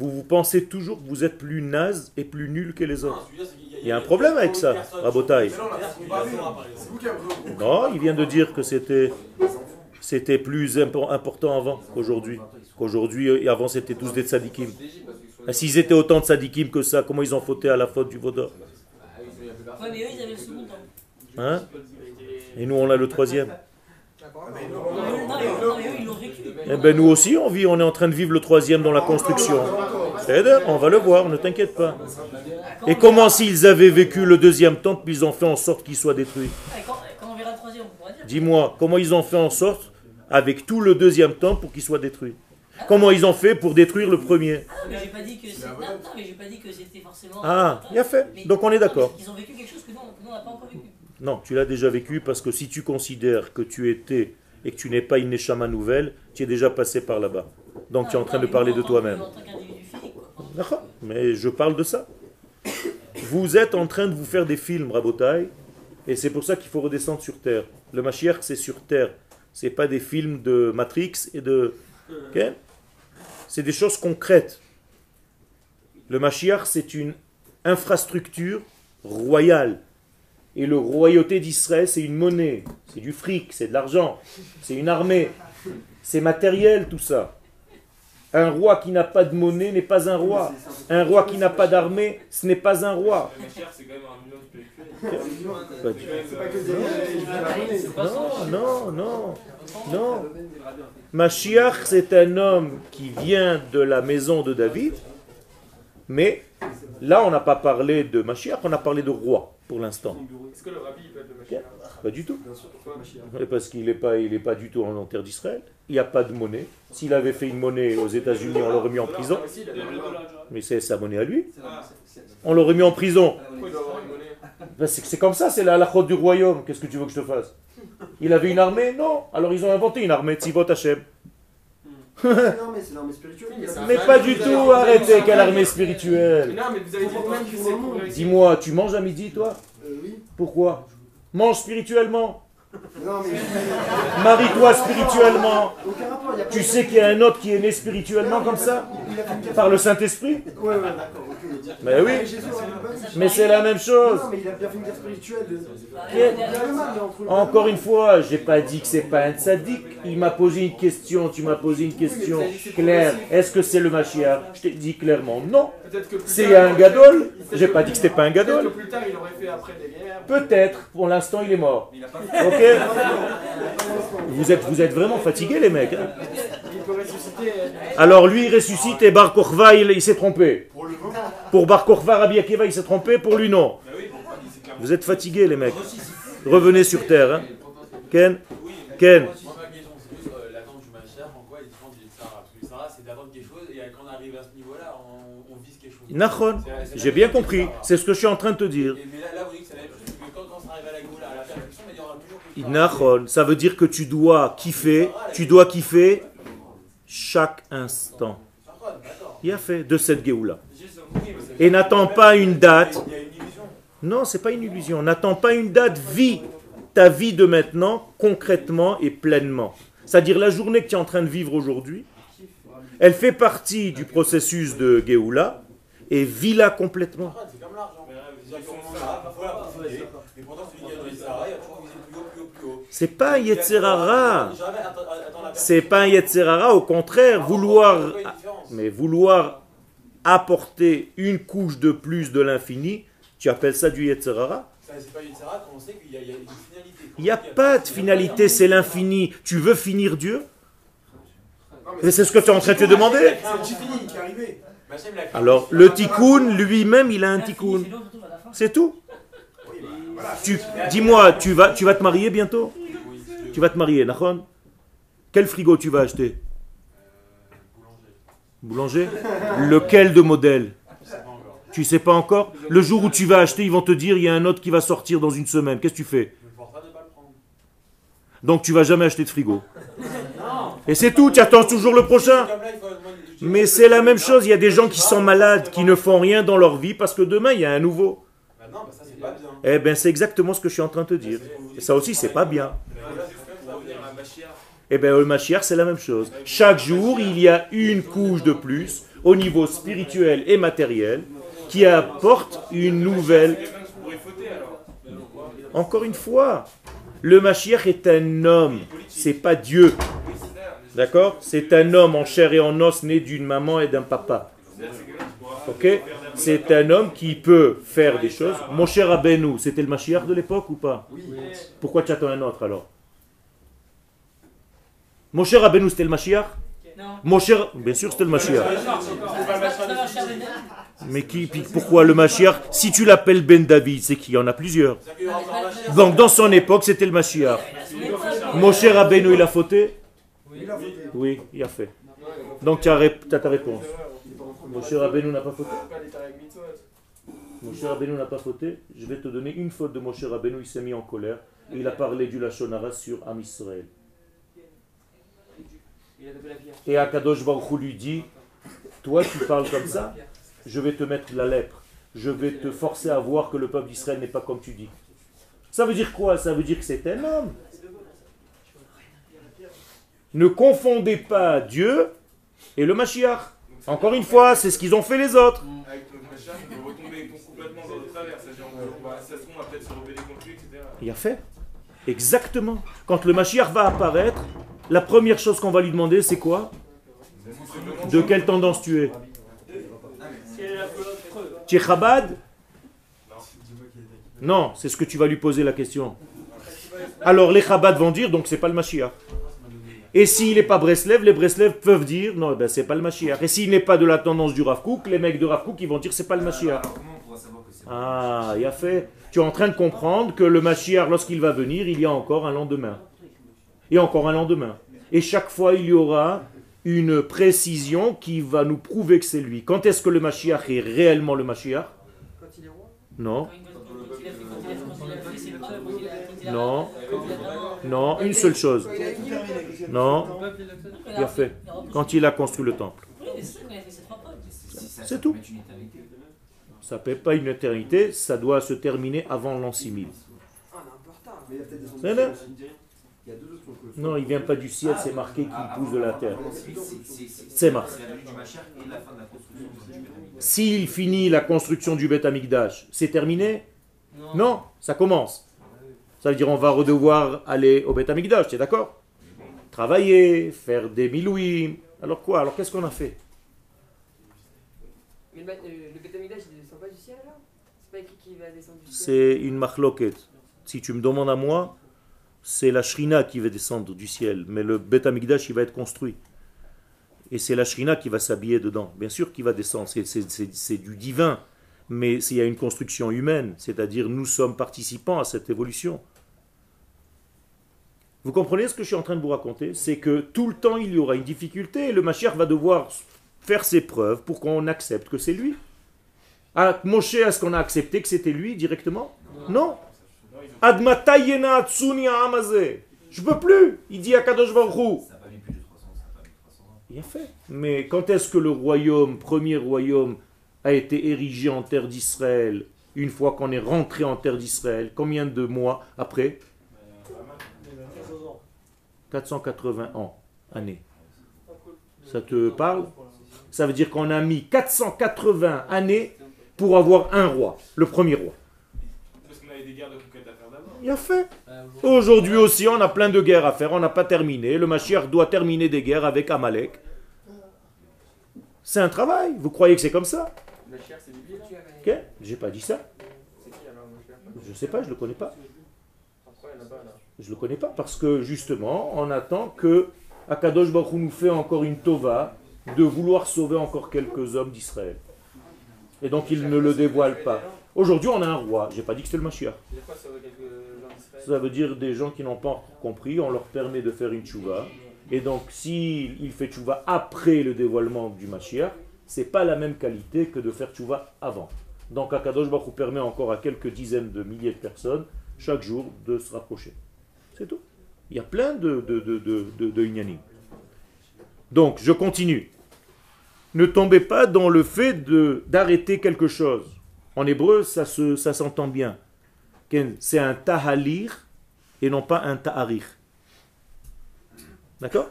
vous pensez toujours que vous êtes plus naze et plus nul que les autres. Il y a un problème avec ça, Rabotaï. Non, il vient de dire que c'était plus important avant qu'aujourd'hui. Qu'aujourd'hui, avant, c'était tous des tzadikim. S'ils étaient autant de tzadikim que ça, comment ils ont fauté à la faute du Vaudor? Oui, mais eux, ils avaient le second temps. Hein? Et nous, on a le troisième. Eh ben nous aussi on vit, on est en train de vivre le troisième dans la construction. On va le voir, ne t'inquiète pas. Et comment s'ils avaient vécu le deuxième temps, puis ils ont fait en sorte qu'il soit détruit? Dis-moi, comment ils ont fait en sorte, avec tout le deuxième temps, pour qu'il soit détruit? Comment ils ont fait pour détruire le premier? Ah, mais j'ai pas dit que c'était forcément... Ah, il a fait, donc on est d'accord. Ils ont vécu quelque chose que nous on n'a pas encore vécu. Non, tu l'as déjà vécu parce que si tu considères que tu étais et que tu n'es pas une Neshama nouvelle, tu es déjà passé par là-bas. Donc tu es en train de parler de toi-même. D'accord, mais je parle de ça. Vous êtes en train de vous faire des films, Rabotaï, et c'est pour ça qu'il faut redescendre sur Terre. Le Mashiach, c'est sur Terre. Ce n'est pas des films de Matrix et de... Okay? C'est des choses concrètes. Le Mashiach, c'est une infrastructure royale. Et le royauté d'Israël, c'est une monnaie, c'est du fric, c'est de l'argent, c'est une armée, c'est matériel tout ça. Un roi qui n'a pas de monnaie n'est pas un roi. Un roi qui n'a pas d'armée, ce n'est pas un roi. Non, non, non. Mashiach, c'est un homme qui vient de la maison de David, mais là, on n'a pas parlé de Mashiach, on a parlé de roi. Pour l'instant. Est-ce que le rabbi peut être le Mashiach? Pas du tout. Bien sûr, pourquoi Mashiach? Parce qu'il n'est pas du tout en terre d'Israël. Il n'y a pas de monnaie. S'il avait fait une monnaie aux États-Unis, on l'aurait mis en prison. Mais c'est sa monnaie à lui. On l'aurait mis en prison. C'est comme ça, c'est la halachot du royaume. Qu'est-ce que tu veux que je te fasse? Il avait une armée? Non. Alors ils ont inventé une armée, Tzivot Hachem. Non, mais c'est l'armée spirituelle. Mais pas du tout, arrêtez, quelle armée spirituelle? Dis-moi, tu manges à midi, toi? Oui. Pourquoi? Mange spirituellement. Marie-toi spirituellement. Tu sais qu'il y a un autre qui est né spirituellement comme ça? Par le Saint-Esprit? Oui, oui. Mais oui, mais c'est la même chose. Non, mais il a bien fait une guerre spirituelle. Encore une fois, j'ai pas dit que c'est pas un tzadik. Il m'a posé une question, tu m'as posé une question claire. Est-ce que c'est le Mashiach? Je t'ai dit clairement non. C'est un gadol. J'ai pas dit que c'était pas un gadol. Peut-être, pour l'instant, il est mort. Ok. Vous êtes vraiment fatigués, les mecs. Hein? Alors lui, il ressuscite et Bar Kokhva, il s'est trompé. Pour Bar Kokhva, Rabbi Akiva, il s'est trompé. Pour lui, non. Vous êtes fatigués, les mecs. Revenez sur terre. Hein? Ken. L'attente du Mashiach, en quoi il est différent du Yitzhara? Parce que Yitzhara, c'est d'attendre quelque chose et quand on arrive à ce niveau-là, on vise quelque chose. Nachon, j'ai bien compris. C'est ce que je suis en train de te dire. Mais là, vous dites que ça va être juste que quand on arrive à la Géoula, à la perfection, il y aura toujours quelque Nachon, ça veut dire que tu dois kiffer. Chaque instant. Il a fait de cette Géoula. Et n'attends pas une date. Non, c'est pas une illusion. N'attends pas une date. Vis ta vie de maintenant, concrètement et pleinement. C'est-à-dire la journée que tu es en train de vivre aujourd'hui, elle fait partie du processus de Géoula et vis-la complètement. C'est pas un Yetzirara. C'est pas un Yetzirara, au contraire, vouloir apporter une couche de plus de l'infini, tu appelles ça du Yetzirara? Il n'y a pas de finalité, c'est l'infini. Tu veux finir Dieu? C'est ce que tu es en train de te demander? Alors, le tikkun, lui-même, il a un tikkun. C'est tout. Dis-moi, tu vas te marier bientôt? Tu vas te marier, Nachon? Quel frigo tu vas acheter? Boulanger. Lequel de modèle? Tu sais pas encore? Le jour où tu vas acheter, ils vont te dire, il y a un autre qui va sortir dans une semaine. Qu'est-ce que tu fais? Donc tu vas jamais acheter de frigo. Et c'est tout, tu attends toujours le prochain. Mais c'est la même chose, il y a des gens qui sont malades, qui ne font rien dans leur vie parce que demain il y a un nouveau. Eh bien c'est exactement ce que je suis en train de te dire. Et ça aussi c'est pas bien. Eh bien le Mashiach c'est la même chose. Chaque jour il y a une couche de plus au niveau spirituel et matériel qui apporte une nouvelle. Encore une fois, le Mashiach est un homme, c'est pas Dieu. D'accord? C'est un homme en chair et en os né d'une maman et d'un papa. Ok? C'est un homme qui peut faire des choses. Mon cher Abenou, c'était le Mashiach de l'époque ou pas? Pourquoi tu attends un autre alors? Mon cher Abenou, c'était le Mashiach? Mon cher... Bien sûr, c'était le Mashiach. Mais pourquoi le Mashiach? Si tu l'appelles Ben David, c'est qu'il y en a plusieurs. Donc dans son époque, c'était le Mashiach. Mon cher Abenou, il a fauté? Oui, il a fait. Donc tu as ta réponse. Mon cher Abenou n'a pas fauté? Mon cher Abenou n'a pas fauté? Je vais te donner une faute de mon cher Abenou. Il s'est mis en colère. Et il a parlé du Lachon Hara sur Am Israël. Et Akadosh Baruch lui dit, toi tu parles comme ça, je vais te mettre la lèpre, je vais te forcer à voir que le peuple d'Israël n'est pas comme tu dis. Ça veut dire quoi? Ça veut dire que c'est un homme. Ne confondez pas Dieu et le Mashiach. Encore une fois, c'est ce qu'ils ont fait les autres. Il a fait. Exactement. Quand le Mashiach va apparaître, la première chose qu'on va lui demander, c'est quoi? De quelle tendance tu es? Tu es Chabad? Non, c'est ce que tu vas lui poser la question. Alors les Chabad vont dire, donc c'est pas le Mashiach. Et s'il n'est pas Breslev, les Breslev peuvent dire, non, ben, c'est pas le Mashiach. Et s'il n'est pas de la tendance du Rav Kook, les mecs de Rav Kook, ils vont dire, c'est pas le Mashiach. Ah, il a fait. Tu es en train de comprendre que le Mashiach, lorsqu'il va venir, il y a encore un lendemain. Et encore un lendemain. Et chaque fois, il y aura une précision qui va nous prouver que c'est lui. Quand est-ce que le Mashiach est réellement le Mashiach? Quand il est roi? Non. Non. Non, une seule chose. Non. Il a fait. Quand il a construit le temple. C'est tout. Ça ne peut pas une éternité, ça doit se terminer avant l'an 6000. C'est là. Non, il ne vient pas du ciel, c'est marqué qu'il pousse de la terre. C'est marqué. S'il finit la construction du Betamigdash, c'est terminé? Non, ça commence. Ça veut dire qu'on va redevoir aller au Betamigdash, tu es d'accord? Travailler, faire des milouim. Alors quoi? Alors qu'est-ce qu'on a fait? Mais le Betamigdash ne descend pas du ciel alors? C'est pas écrit qu'il va descendre du ciel? C'est une Machloket. Si tu me demandes à moi, c'est la Shrina qui va descendre du ciel, mais le Betamigdash il va être construit. Et c'est la Shrina qui va s'habiller dedans. Bien sûr qu'il va descendre, c'est du divin, mais il y a une construction humaine, c'est-à-dire nous sommes participants à cette évolution. Vous comprenez ce que je suis en train de vous raconter? C'est que tout le temps il y aura une difficulté et le Mashiach va devoir faire ses preuves pour qu'on accepte que c'est lui. À Moshe, est-ce qu'on a accepté que c'était lui directement? Non. Je peux plus, il dit à Kadosh Baruch Hu. Bien fait. Mais quand est-ce que le royaume, premier royaume, a été érigé en terre d'Israël? Une fois qu'on est rentré en terre d'Israël, combien de mois après? 480 ans, années. Ça te parle? Ça veut dire qu'on a mis 480 années pour avoir un roi, le premier roi. Il a fait. Aujourd'hui aussi, on a plein de guerres à faire, on n'a pas terminé. Le Mashiach doit terminer des guerres avec Amalek. C'est un travail. Vous croyez que c'est comme ça? Ok, j'ai pas dit ça. Je sais pas, je le connais pas. Je le connais pas parce que justement, on attend que Akadosh Baruch Hu nous fait encore une tova de vouloir sauver encore quelques hommes d'Israël. Et donc, il ne le dévoile pas. Aujourd'hui, on a un roi. Je n'ai pas dit que c'était le Mashiach. Ça veut dire des gens qui n'ont pas compris. On leur permet de faire une tchouva. Et donc, s'il fait tchouva après le dévoilement du Mashiach, ce n'est pas la même qualité que de faire tchouva avant. Donc, Akadosh Baruch permet encore à quelques dizaines de milliers de personnes, chaque jour, de se rapprocher. C'est tout. Il y a plein de inyanim. Donc, je continue. Ne tombez pas dans le fait d'arrêter quelque chose. En hébreu, ça s'entend bien. C'est un tahalir et non pas un taharir. D'accord?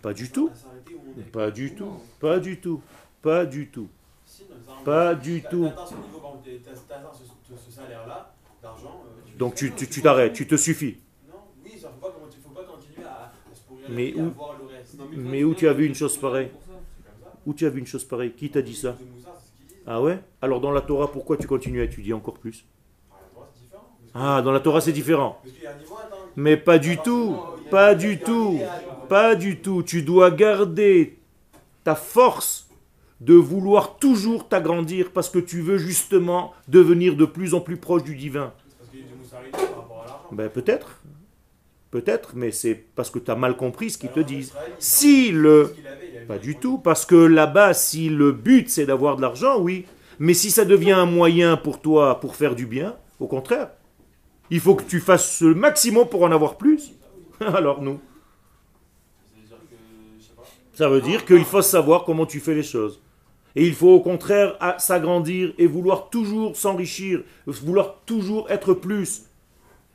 Pas du tout. Pas du tout. Pas du tout. Pas du tout. Pas du tout. Donc tu t'arrêtes, tu te suffis. Mais où tu as vu une chose pareille? Où tu as vu une chose pareille? Qui t'a dit ça? Ah ouais? Alors dans la Torah, pourquoi tu continues à étudier encore plus? Ah, dans la Torah c'est différent. Mais pas du tout. Pas du tout. Pas du tout. Tu dois garder ta force de vouloir toujours t'agrandir parce que tu veux justement devenir de plus en plus proche du divin. Ben peut-être. Peut-être, mais c'est parce que tu as mal compris ce qu'ils te disent. Si le... Pas du tout, parce que là-bas, si le but c'est d'avoir de l'argent, oui. Mais si ça devient un moyen pour toi pour faire du bien, au contraire, il faut que tu fasses le maximum pour en avoir plus. Alors non. Ça veut dire qu'il faut savoir comment tu fais les choses. Et il faut au contraire s'agrandir et vouloir toujours s'enrichir, vouloir toujours être plus.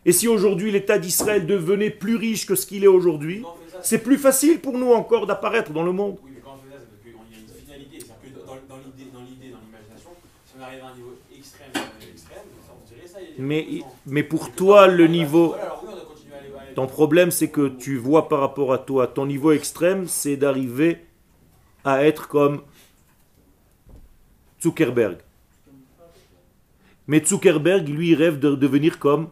Et si aujourd'hui l'État d'Israël devenait plus riche que ce qu'il est aujourd'hui, c'est plus facile pour nous encore d'apparaître dans le monde. Oui, mais quand on fait ça, c'est parce qu'il y a une finalité. C'est-à-dire que dans l'imagination, si on arrive à un niveau extrême, on dirait ça. Mais pour toi, le niveau... Ton problème, c'est que tu vois par rapport à toi. Ton niveau extrême, c'est d'arriver à être comme Zuckerberg. Mais Zuckerberg, lui, il rêve de devenir comme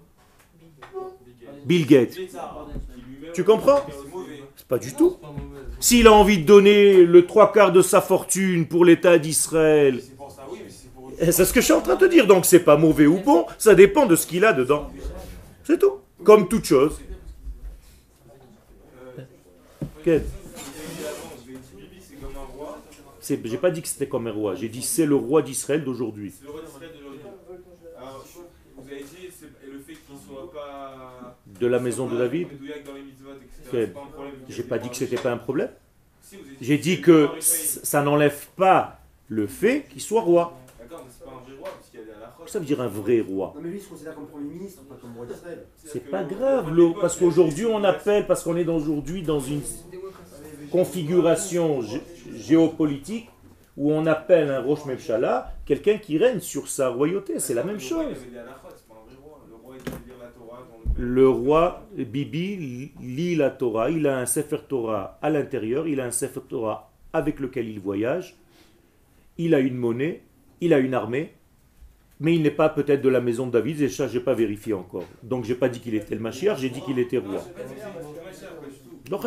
Bill Gates. Tu comprends? C'est pas du tout. S'il a envie de donner le 3/4 de sa fortune pour l'État d'Israël, c'est ce que je suis en train de te dire. Donc c'est pas mauvais ou bon, ça dépend de ce qu'il a dedans. C'est tout. Comme toute chose. J'ai pas dit que c'était comme un roi, j'ai dit c'est le roi d'Israël d'aujourd'hui. C'est le roi d'Israël d'aujourd'hui. Alors, vous avez dit, le fait qu'il ne soit pas de la maison de David, j'ai pas dit que c'était pas un problème. J'ai dit que ça n'enlève pas le fait qu'il soit roi. D'accord, mais c'est pas un vrai roi. Ça veut dire un vrai roi. Non mais lui, il se considère comme Premier ministre, pas comme roi d'Israël. C'est pas grave, parce qu'aujourd'hui on appelle, parce qu'on est aujourd'hui dans une configuration géopolitique où on appelle un Rosh Mepshala quelqu'un qui règne sur sa royauté. C'est la même chose. Le roi Bibi lit la Torah, il a un Sefer Torah à l'intérieur, il a un Sefer Torah avec lequel il voyage, il a une monnaie, il a une armée. Mais il n'est pas peut-être de la maison de David, et ça, je n'ai pas vérifié encore. Donc, je n'ai pas dit qu'il était le Mashiach, j'ai dit qu'il était roi. Donc,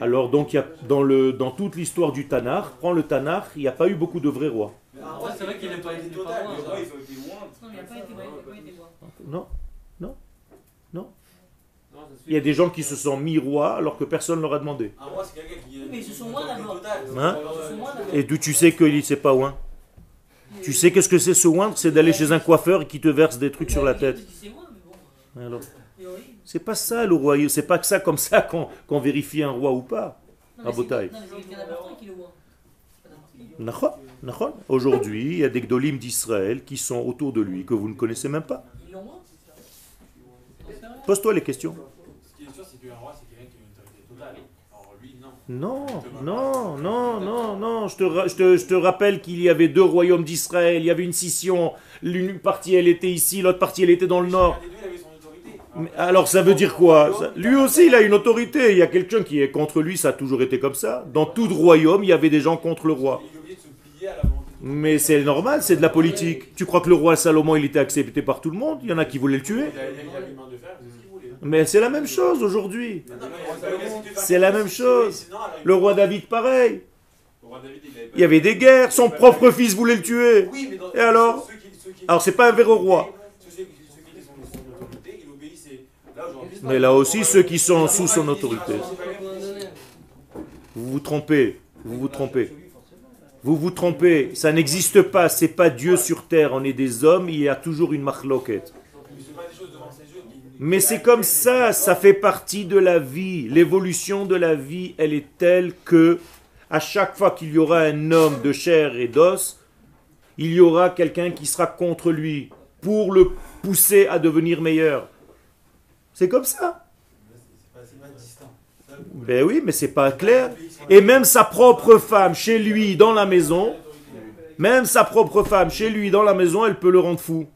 alors, donc, il y a, dans toute l'histoire du Tanakh, prends le Tanakh, il n'y a pas eu beaucoup de vrais rois. C'est vrai qu'il n'a pas été total. Non, non, non. Il y a des gens qui se sont mis rois alors que personne ne leur a demandé. Un roi, c'est quelqu'un qui... Mais ils se sont moins d'abord. Hein? Et tu sais qu'il ne sait pas oindre. Tu sais qu'est-ce que c'est se oindre? C'est d'aller chez un coiffeur qui te verse des trucs sur la tête. Alors, c'est pas ça le roi. C'est pas que ça comme ça qu'on vérifie un roi ou pas. À Botaï. Aujourd'hui, il y a des gdolim d'Israël qui sont autour de lui que vous ne connaissez même pas. Pose-toi les questions. Ce qui est sûr, c'est qu'un roi, c'est quelqu'un qui a une autorité totale. Alors lui, non. Non, non, non, non, non. Je te rappelle qu'il y avait deux royaumes d'Israël. Il y avait une scission. L'une partie, elle était ici. L'autre partie, elle était dans le nord. Alors ça veut dire quoi? Lui aussi, il a une autorité. Il y a quelqu'un qui est contre lui. Ça a toujours été comme ça. Dans tout royaume, il y avait des gens contre le roi. Il est obligé de se plier à la volonté de Mais c'est normal, c'est de la politique. Tu crois que le roi Salomon, il était accepté par tout le monde? Il y en a qui voulaient le tuer. Mais c'est la même chose aujourd'hui. C'est la même chose. Le roi David, pareil. Il y avait des guerres, son propre fils voulait le tuer. Et alors? Alors c'est pas un vrai roi. Mais là aussi, ceux qui sont sous son autorité. Vous vous trompez, vous vous trompez. Vous vous trompez, ça n'existe pas, c'est pas Dieu sur terre, on est des hommes, il y a toujours une machloket. Mais c'est comme ça, ça fait partie de la vie. L'évolution de la vie, elle est telle que, à chaque fois qu'il y aura un homme de chair et d'os, il y aura quelqu'un qui sera contre lui, pour le pousser à devenir meilleur. C'est comme ça. Ben oui, mais c'est pas clair. Et même sa propre femme, chez lui, dans la maison, même sa propre femme, chez lui, dans la maison, elle peut le rendre fou.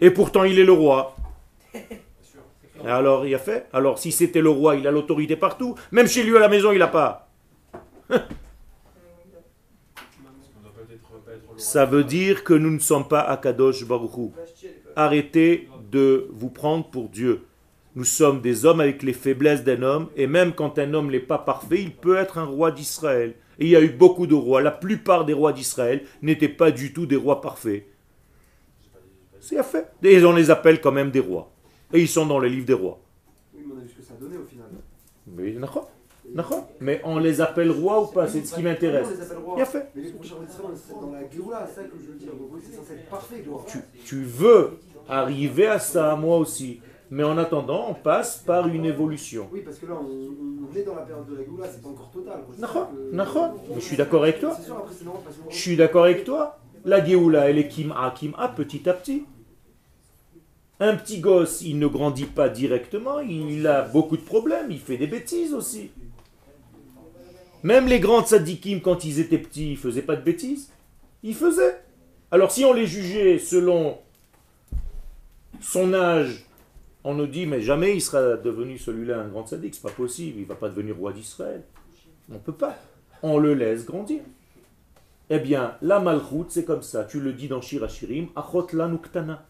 Et pourtant, il est le roi. Alors, il a fait. Alors, si c'était le roi, il a l'autorité partout. Même chez lui, à la maison, il n'a pas. Ça veut dire que nous ne sommes pas Akadosh Baruch Hu. Arrêtez de vous prendre pour Dieu. Nous sommes des hommes avec les faiblesses d'un homme, et même quand un homme n'est pas parfait, il peut être un roi d'Israël. Et il y a eu beaucoup de rois. La plupart des rois d'Israël n'étaient pas du tout des rois parfaits. C'est à fait. Et on les appelle quand même des rois. Et ils sont dans le livre des rois. Oui, mais on a vu ce que ça donnait au final. Mais d'accord. D'accord. Mais on les appelle rois ou pas? C'est ce qui m'intéresse. Bien fait. Mais les prochains dans la Géoula, c'est ça que je veux dire. C'est censé être parfait, toi. Tu veux arriver à ça, moi aussi. Mais en attendant, on passe par une évolution. Oui, parce que là, on est dans la période de la Géoula, c'est pas encore total. D'accord. D'accord. Mais je suis d'accord avec toi. Je suis d'accord avec toi. La Géoula, elle est Kim'a, petit à petit. Un petit gosse, il ne grandit pas directement, il a beaucoup de problèmes, il fait des bêtises aussi. Même les grands tzadikim, quand ils étaient petits, ils ne faisaient pas de bêtises. Ils faisaient. Alors si on les jugeait selon son âge, on nous dit, mais jamais il sera devenu celui-là un grand tzadik, c'est pas possible, il ne va pas devenir roi d'Israël. On ne peut pas. On le laisse grandir. Eh bien, la malchut, c'est comme ça. Tu le dis dans Shir HaShirim, Achot Ktana.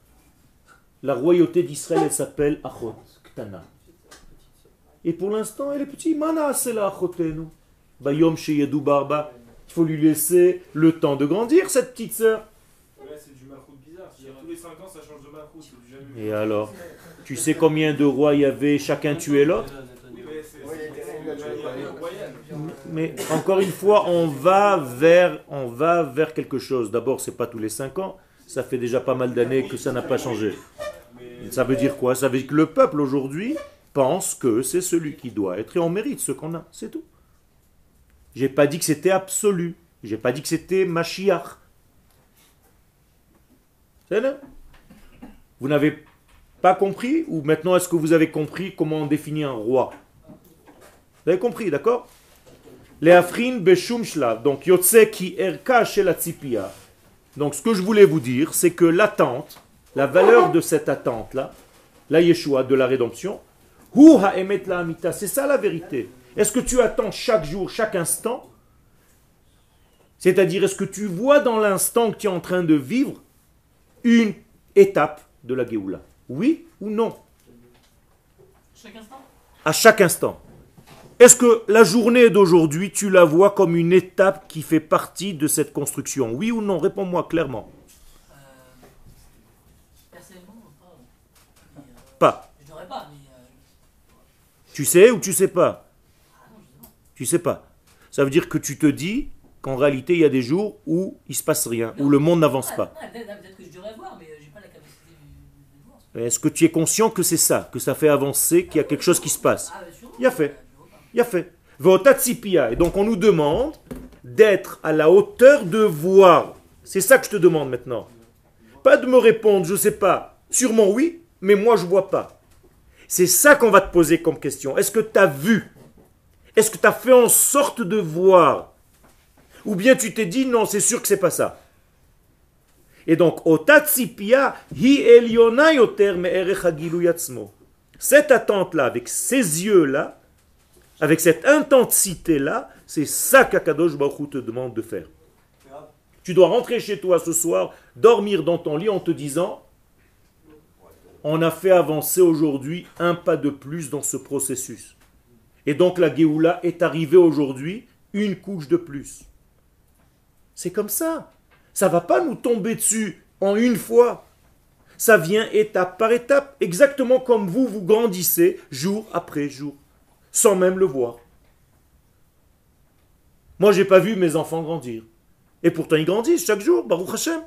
La royauté d'Israël, elle s'appelle Achot Ktana. Et pour l'instant, elle est petite. Mana, c'est la Achotenu. Bayom Sheyadu Barba. Il faut lui laisser le temps de grandir, cette petite sœur. Ouais, c'est du malchut bizarre. Tous les 5 ans, ça change de malchut. Et alors? Tu sais combien de rois il y avait, chacun tuait l'autre? Mais encore une fois, on va vers quelque chose. D'abord, ce n'est pas tous les 5 ans. Ça fait déjà pas mal d'années que ça n'a pas changé. Ça veut dire quoi? Ça veut dire que le peuple aujourd'hui pense que c'est celui qui doit être et on mérite ce qu'on a. C'est tout. J'ai pas dit que c'était absolu. J'ai pas dit que c'était Mashiach. C'est là. Vous n'avez pas... Pas compris? Ou maintenant, est-ce que vous avez compris comment on définit un roi? Vous avez compris, d'accord? Les afrin beshum shlav, donc yotse ki erka shel hatzipia. Donc ce que je voulais vous dire, c'est que l'attente, la valeur de cette attente-là, la Yeshua de la rédemption, hu haemet la amita, c'est ça la vérité. Est-ce que tu attends chaque jour, chaque instant? C'est-à-dire, est-ce que tu vois dans l'instant que tu es en train de vivre une étape de la Géoula? Oui ou non? Chaque instant? À chaque instant. Est-ce que la journée d'aujourd'hui, tu la vois comme une étape qui fait partie de cette construction? Oui ou non? Réponds-moi clairement. Personnellement, pas. Je n'aurais pas, mais... Tu sais ou tu sais pas? Ah non, je sais pas. Tu sais pas. Ça veut dire que tu te dis qu'en réalité, il y a des jours où il ne se passe rien, non, où le monde n'avance pas. Peut-être que je devrais voir, mais je n'ai pas la capacité. Est-ce que tu es conscient que c'est ça, que ça fait avancer, qu'il y a quelque chose qui se passe? Il y a fait. Il y a fait. Et donc on nous demande d'être à la hauteur de voir. C'est ça que je te demande maintenant. Pas de me répondre, je ne sais pas. Sûrement oui, mais moi je ne vois pas. C'est ça qu'on va te poser comme question. Est-ce que tu as vu? Est-ce que tu as fait en sorte de voir? Ou bien tu t'es dit non, c'est sûr que ce n'est pas ça. Et donc, cette attente-là, avec ces yeux-là, avec cette intensité-là, c'est ça qu'Akadosh Baruch Hu te demande de faire. Tu dois rentrer chez toi ce soir, dormir dans ton lit en te disant « On a fait avancer aujourd'hui un pas de plus dans ce processus. » Et donc la Géoula est arrivée aujourd'hui, une couche de plus. C'est comme ça. Ça ne va pas nous tomber dessus en une fois. Ça vient étape par étape, exactement comme vous, vous grandissez jour après jour, sans même le voir. Moi, je n'ai pas vu mes enfants grandir. Et pourtant, ils grandissent chaque jour, Baruch Hashem.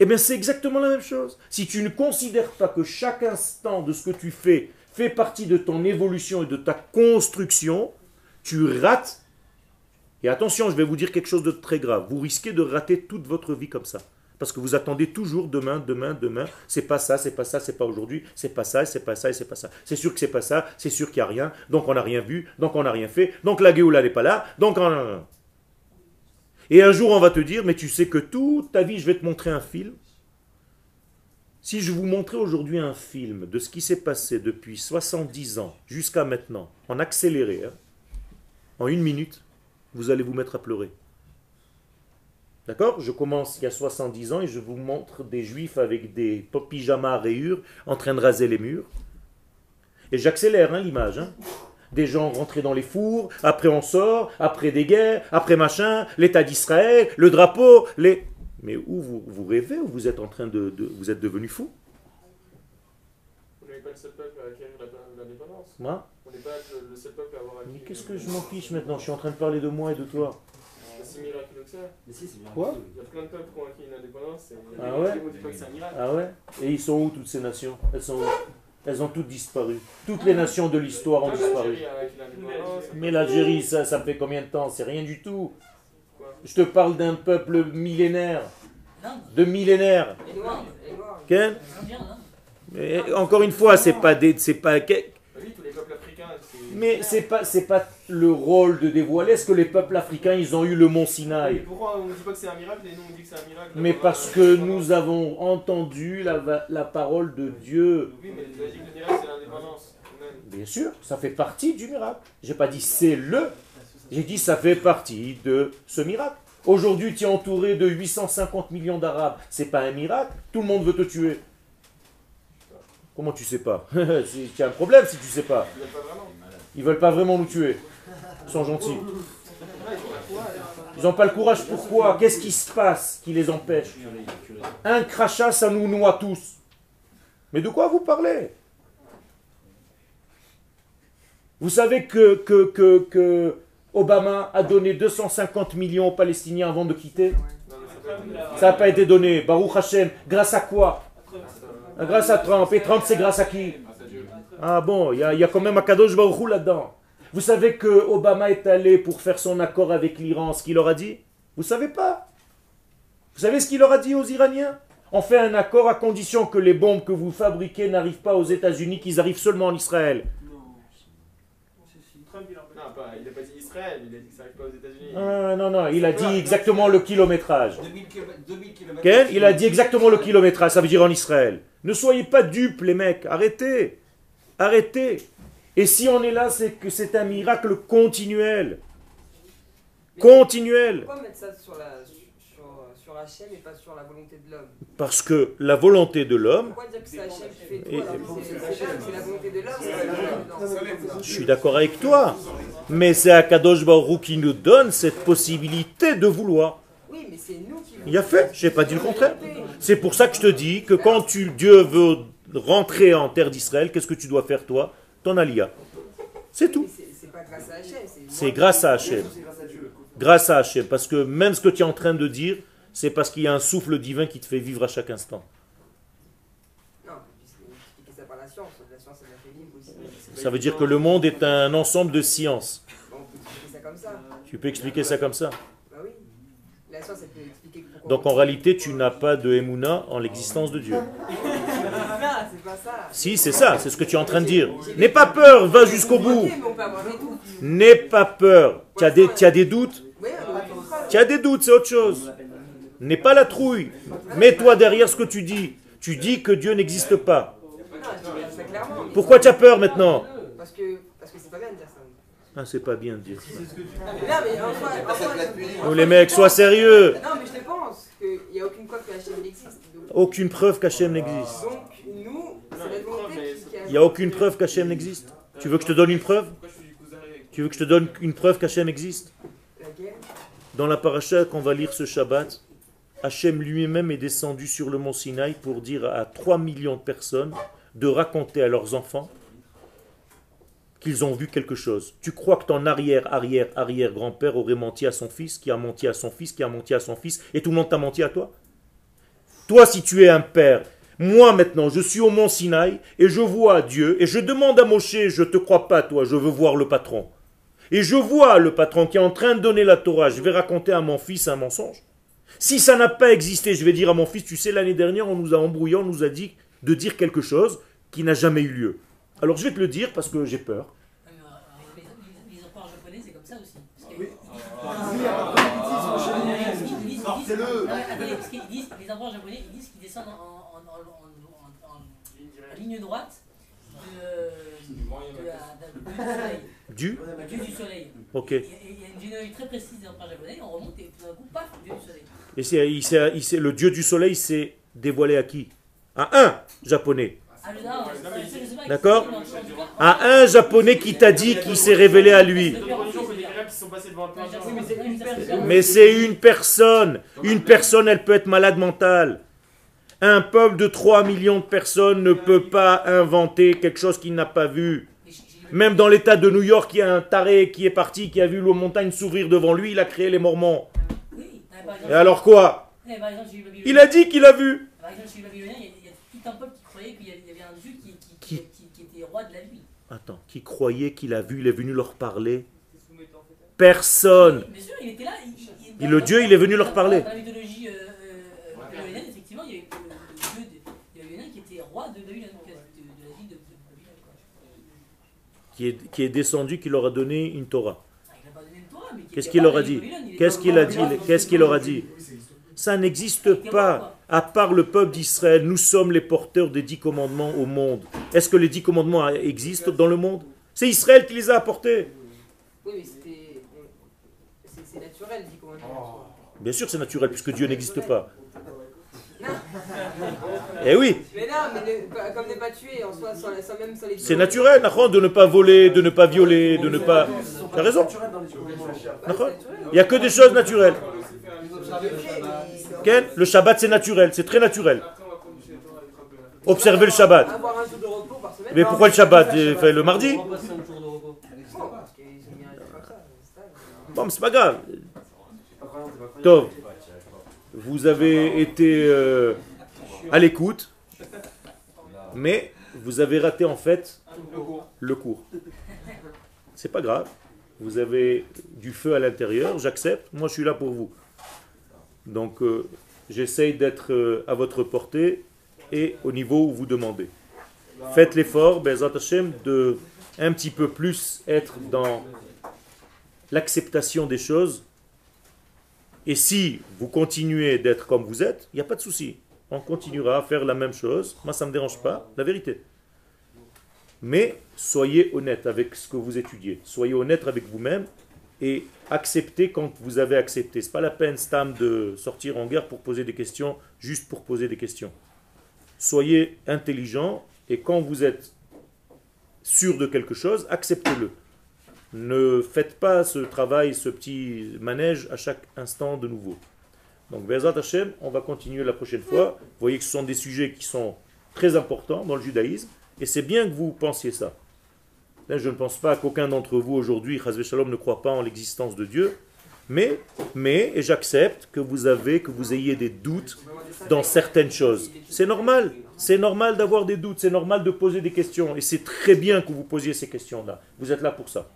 Eh bien, c'est exactement la même chose. Si tu ne considères pas que chaque instant de ce que tu fais fait partie de ton évolution et de ta construction, tu rates. Et attention, je vais vous dire quelque chose de très grave. Vous risquez de rater toute votre vie comme ça. Parce que vous attendez toujours demain. C'est pas ça, c'est pas aujourd'hui, c'est pas ça. C'est sûr que c'est pas ça, c'est sûr qu'il n'y a rien. Donc on n'a rien vu, donc on n'a rien fait. Donc la Géoula n'est pas là, donc on... Et un jour on va te dire, mais tu sais que toute ta vie je vais te montrer un film. Si je vous montrais aujourd'hui un film de ce qui s'est passé depuis 70 ans jusqu'à maintenant, en accéléré, hein, en une minute, vous allez vous mettre à pleurer. D'accord? Je commence il y a 70 ans et je vous montre des juifs avec des pyjamas à rayures en train de raser les murs. Et j'accélère hein, l'image. Hein. Des gens rentrés dans les fours, après on sort, après des guerres, après machin, l'État d'Israël, le drapeau, les... Mais où vous rêvez, où vous êtes en train de... vous êtes devenu fou? Vous n'avez pas le seul peuple à acquérir l'indépendance. Moi ? On n'est pas le seul peuple à avoir acquis... Mais qu'est-ce que je m'en fiche maintenant? Je suis en train de parler de moi et de toi. C'est miraculeux que ça. Mais si, c'est miraculeux. Quoi? Il y a plein de peuples qui ont acquis une indépendance. Ah ouais? On dit pas que c'est un miracle. Ah ouais? Et ils sont où toutes ces nations? Elles sont où? Elles ont toutes disparu. Toutes les nations de l'histoire ont disparu. Mais l'Algérie, ça fait combien de temps? C'est rien du tout. Je te parle d'un peuple millénaire. De millénaires. Quel? Mais encore une fois, c'est pas des... Mais c'est pas le rôle de dévoiler. Est-ce que les peuples africains, ils ont eu le mont Sinaï? Mais pourquoi on ne dit pas que c'est un miracle et nous on dit que c'est un miracle? Mais parce que nous avons entendu la parole de Dieu. Oui, mais tu as dit que le miracle, c'est l'indépendance. Bien sûr, ça fait partie du miracle. J'ai pas dit c'est le. J'ai dit ça fait partie de ce miracle. Aujourd'hui, tu es entouré de 850 millions d'Arabes. C'est pas un miracle. Tout le monde veut te tuer. Comment tu sais pas? Tu as un problème si tu sais pas. Ils veulent pas vraiment nous tuer. Ils sont gentils. Ils n'ont pas le courage. Pourquoi? Qu'est-ce qui se passe qui les empêche? Un crachat, ça nous noie tous. Mais de quoi vous parlez? Vous savez que Obama a donné 250 millions aux Palestiniens avant de quitter? Ça n'a pas été donné. Baruch Hashem, grâce à quoi? Grâce à Trump. Et Trump, c'est grâce à qui? Ah bon, il y a quand même Akadosh Baruch là-dedans. Vous savez que Obama est allé pour faire son accord avec l'Iran, ce qu'il leur a dit? Vous savez pas? Vous savez ce qu'il leur a dit aux Iraniens? On fait un accord à condition que les bombes que vous fabriquez n'arrivent pas aux États-Unis, qu'ils arrivent seulement en Israël. Non, il n'a pas dit Israël, il a dit que ça n'arrive pas aux États-Unis. Ah, non, il a dit exactement le kilométrage. 2000 km. Quel? Il a dit exactement le kilométrage, ça veut dire en Israël. Ne soyez pas dupes les mecs, arrêtez! Arrêtez. Et si on est là, c'est que c'est un miracle continuel. Continuel. Pourquoi mettre ça sur Hachem et pas sur la volonté de l'homme? Parce que la volonté de l'homme... Pourquoi dire que c'est Hachem qui fait tout alors? C'est la volonté de l'homme. Je suis d'accord avec toi. Mais c'est Akadosh Baruch qui nous donne cette possibilité de vouloir. Oui, mais c'est nous qui... Il a fait. Je n'ai pas dit le contraire. C'est pour ça que je te dis que quand Dieu veut... rentrer en terre d'Israël, qu'est-ce que tu dois faire toi? Ton alia. C'est tout. C'est pas grâce à Hachem. C'est grâce à Hachem. Grâce à Hachem. Parce que même ce que tu es en train de dire, c'est parce qu'il y a un souffle divin qui te fait vivre à chaque instant. Non, c'est pas la science. La science, elle a fait aussi. Ça veut dire que le monde est un ensemble de sciences. On peut expliquer ça comme ça. Tu peux expliquer ça comme ça? Bah oui. La science, elle peut expliquer pourquoi. Donc en réalité, tu n'as pas de Emouna en l'existence de Dieu. Si, c'est ça, c'est ce que tu es en train de dire. N'aie pas peur, va jusqu'au bout. N'aie pas peur. Tu as des doutes? Tu as des doutes, c'est autre chose. N'aie pas la trouille. Mets-toi derrière ce que tu dis. Tu dis que Dieu n'existe pas. Pourquoi tu as peur maintenant? Parce que c'est pas bien de dire ça. Ah, c'est pas bien de dire ça. Non, les mecs, sois sérieux. Non, mais je te pense qu'il n'y a aucune preuve que Hachem n'existe. Aucune preuve qu'Hachem n'existe. Donc, nous, c'est la volonté qui a... Il n'y a aucune preuve qu'Hachem n'existe. Tu veux que je te donne une preuve? Tu veux que je te donne une preuve qu'Hachem existe? Dans la paracha qu'on va lire ce Shabbat, Hachem lui-même est descendu sur le mont Sinaï pour dire à 3 millions de personnes de raconter à leurs enfants qu'ils ont vu quelque chose. Tu crois que ton arrière-arrière-arrière-grand-père aurait menti à son fils, qui a menti à son fils, qui a menti à son fils, et tout le monde t'a menti à toi? Toi, si tu es un père, moi maintenant, je suis au mont Sinaï, et je vois Dieu, et je demande à Moshe, je ne te crois pas toi, je veux voir le patron. Et je vois le patron qui est en train de donner la Torah, je vais raconter à mon fils un mensonge. Si ça n'a pas existé, je vais dire à mon fils, tu sais, l'année dernière, on nous a embrouillé, on nous a dit de dire quelque chose qui n'a jamais eu lieu. Alors je vais te le dire parce que j'ai peur. Les empereurs japonais, c'est comme ça aussi. Les empereurs japonais, ils disent qu'ils descendent en ligne droite du soleil. Ok. Il y a une généalogie très précise des empereurs japonais, on remonte et tout d'un coup, paf, dieu du soleil. Et le dieu du soleil s'est dévoilé à qui? À un japonais. D'accord? À un japonais qui t'a dit qu'il s'est révélé à lui. Mais c'est une personne. Une personne, elle peut être malade mentale. Un peuple de 3 millions de personnes ne peut pas inventer quelque chose qu'il n'a pas vu. Même dans l'état de New York, il y a un taré qui est parti, qui a vu la montagne s'ouvrir devant lui, il a créé les Mormons. Et alors quoi? Il a dit qu'il a vu. Par exemple, chez les Babyloniens, il y a tout un peuple qui croyait qu'il y avait un dieu qui était roi de la nuit. Attends, qui croyait qu'il a vu, il est venu leur parler. Personne. Bien sûr, il était là. Le dieu, il est venu leur parler. Dans la mythologie babylonienne, effectivement, il y avait le dieu des Babyloniens qui était roi de la ville de Babylone. Qui est descendu, qui leur a donné une Torah. Il n'a pas donné une Torah, mais qu'est-ce qu'il leur a dit? Qu'est-ce qu'il a dit? Qu'est-ce qu'il leur a dit? Ça n'existe pas. À part le peuple d'Israël, nous sommes les porteurs des 10 commandements au monde. Est-ce que les 10 commandements existent dans le monde? C'est Israël qui les a apportés. Oui, mais c'est naturel, les 10 commandements. Bien sûr c'est naturel, puisque Dieu n'existe pas. Non. Eh oui. Mais non, mais comme ne pas tuer, en soi, sans les... C'est naturel, de ne pas voler, de ne pas violer, de ne pas... Tu as raison. Il n'y a que des choses naturelles. Le Shabbat, c'est naturel, c'est très naturel. Observez le Shabbat. Mais pourquoi le Shabbat? Le mardi? Bon, mais c'est pas grave. Tov, vous avez été à l'écoute, mais vous avez raté en fait le cours. C'est pas grave. Vous avez du feu à l'intérieur, j'accepte. Moi, je suis là pour vous. Donc, j'essaye d'être à votre portée et au niveau où vous demandez. Faites l'effort, Bezat Hashem, de un petit peu plus être dans l'acceptation des choses. Et si vous continuez d'être comme vous êtes, il n'y a pas de souci. On continuera à faire la même chose. Moi, ça ne me dérange pas, la vérité. Mais soyez honnête avec ce que vous étudiez. Soyez honnête avec vous-même. Et acceptez quand vous avez accepté. Ce n'est pas la peine, Stam, de sortir en guerre pour poser des questions, juste pour poser des questions. Soyez intelligent et quand vous êtes sûr de quelque chose, acceptez-le. Ne faites pas ce travail, ce petit manège à chaque instant de nouveau. Donc, Bezrat Hashem, on va continuer la prochaine fois. Vous voyez que ce sont des sujets qui sont très importants dans le judaïsme et c'est bien que vous pensiez ça. Je ne pense pas qu'aucun d'entre vous aujourd'hui, Chazvé Shalom, ne croit pas en l'existence de Dieu. Mais j'accepte que vous ayez des doutes dans certaines choses. C'est normal d'avoir des doutes, c'est normal de poser des questions. Et c'est très bien que vous posiez ces questions-là. Vous êtes là pour ça.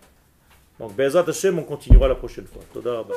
Donc, Be'ezrat Hashem, on continuera la prochaine fois. Toda Rabba.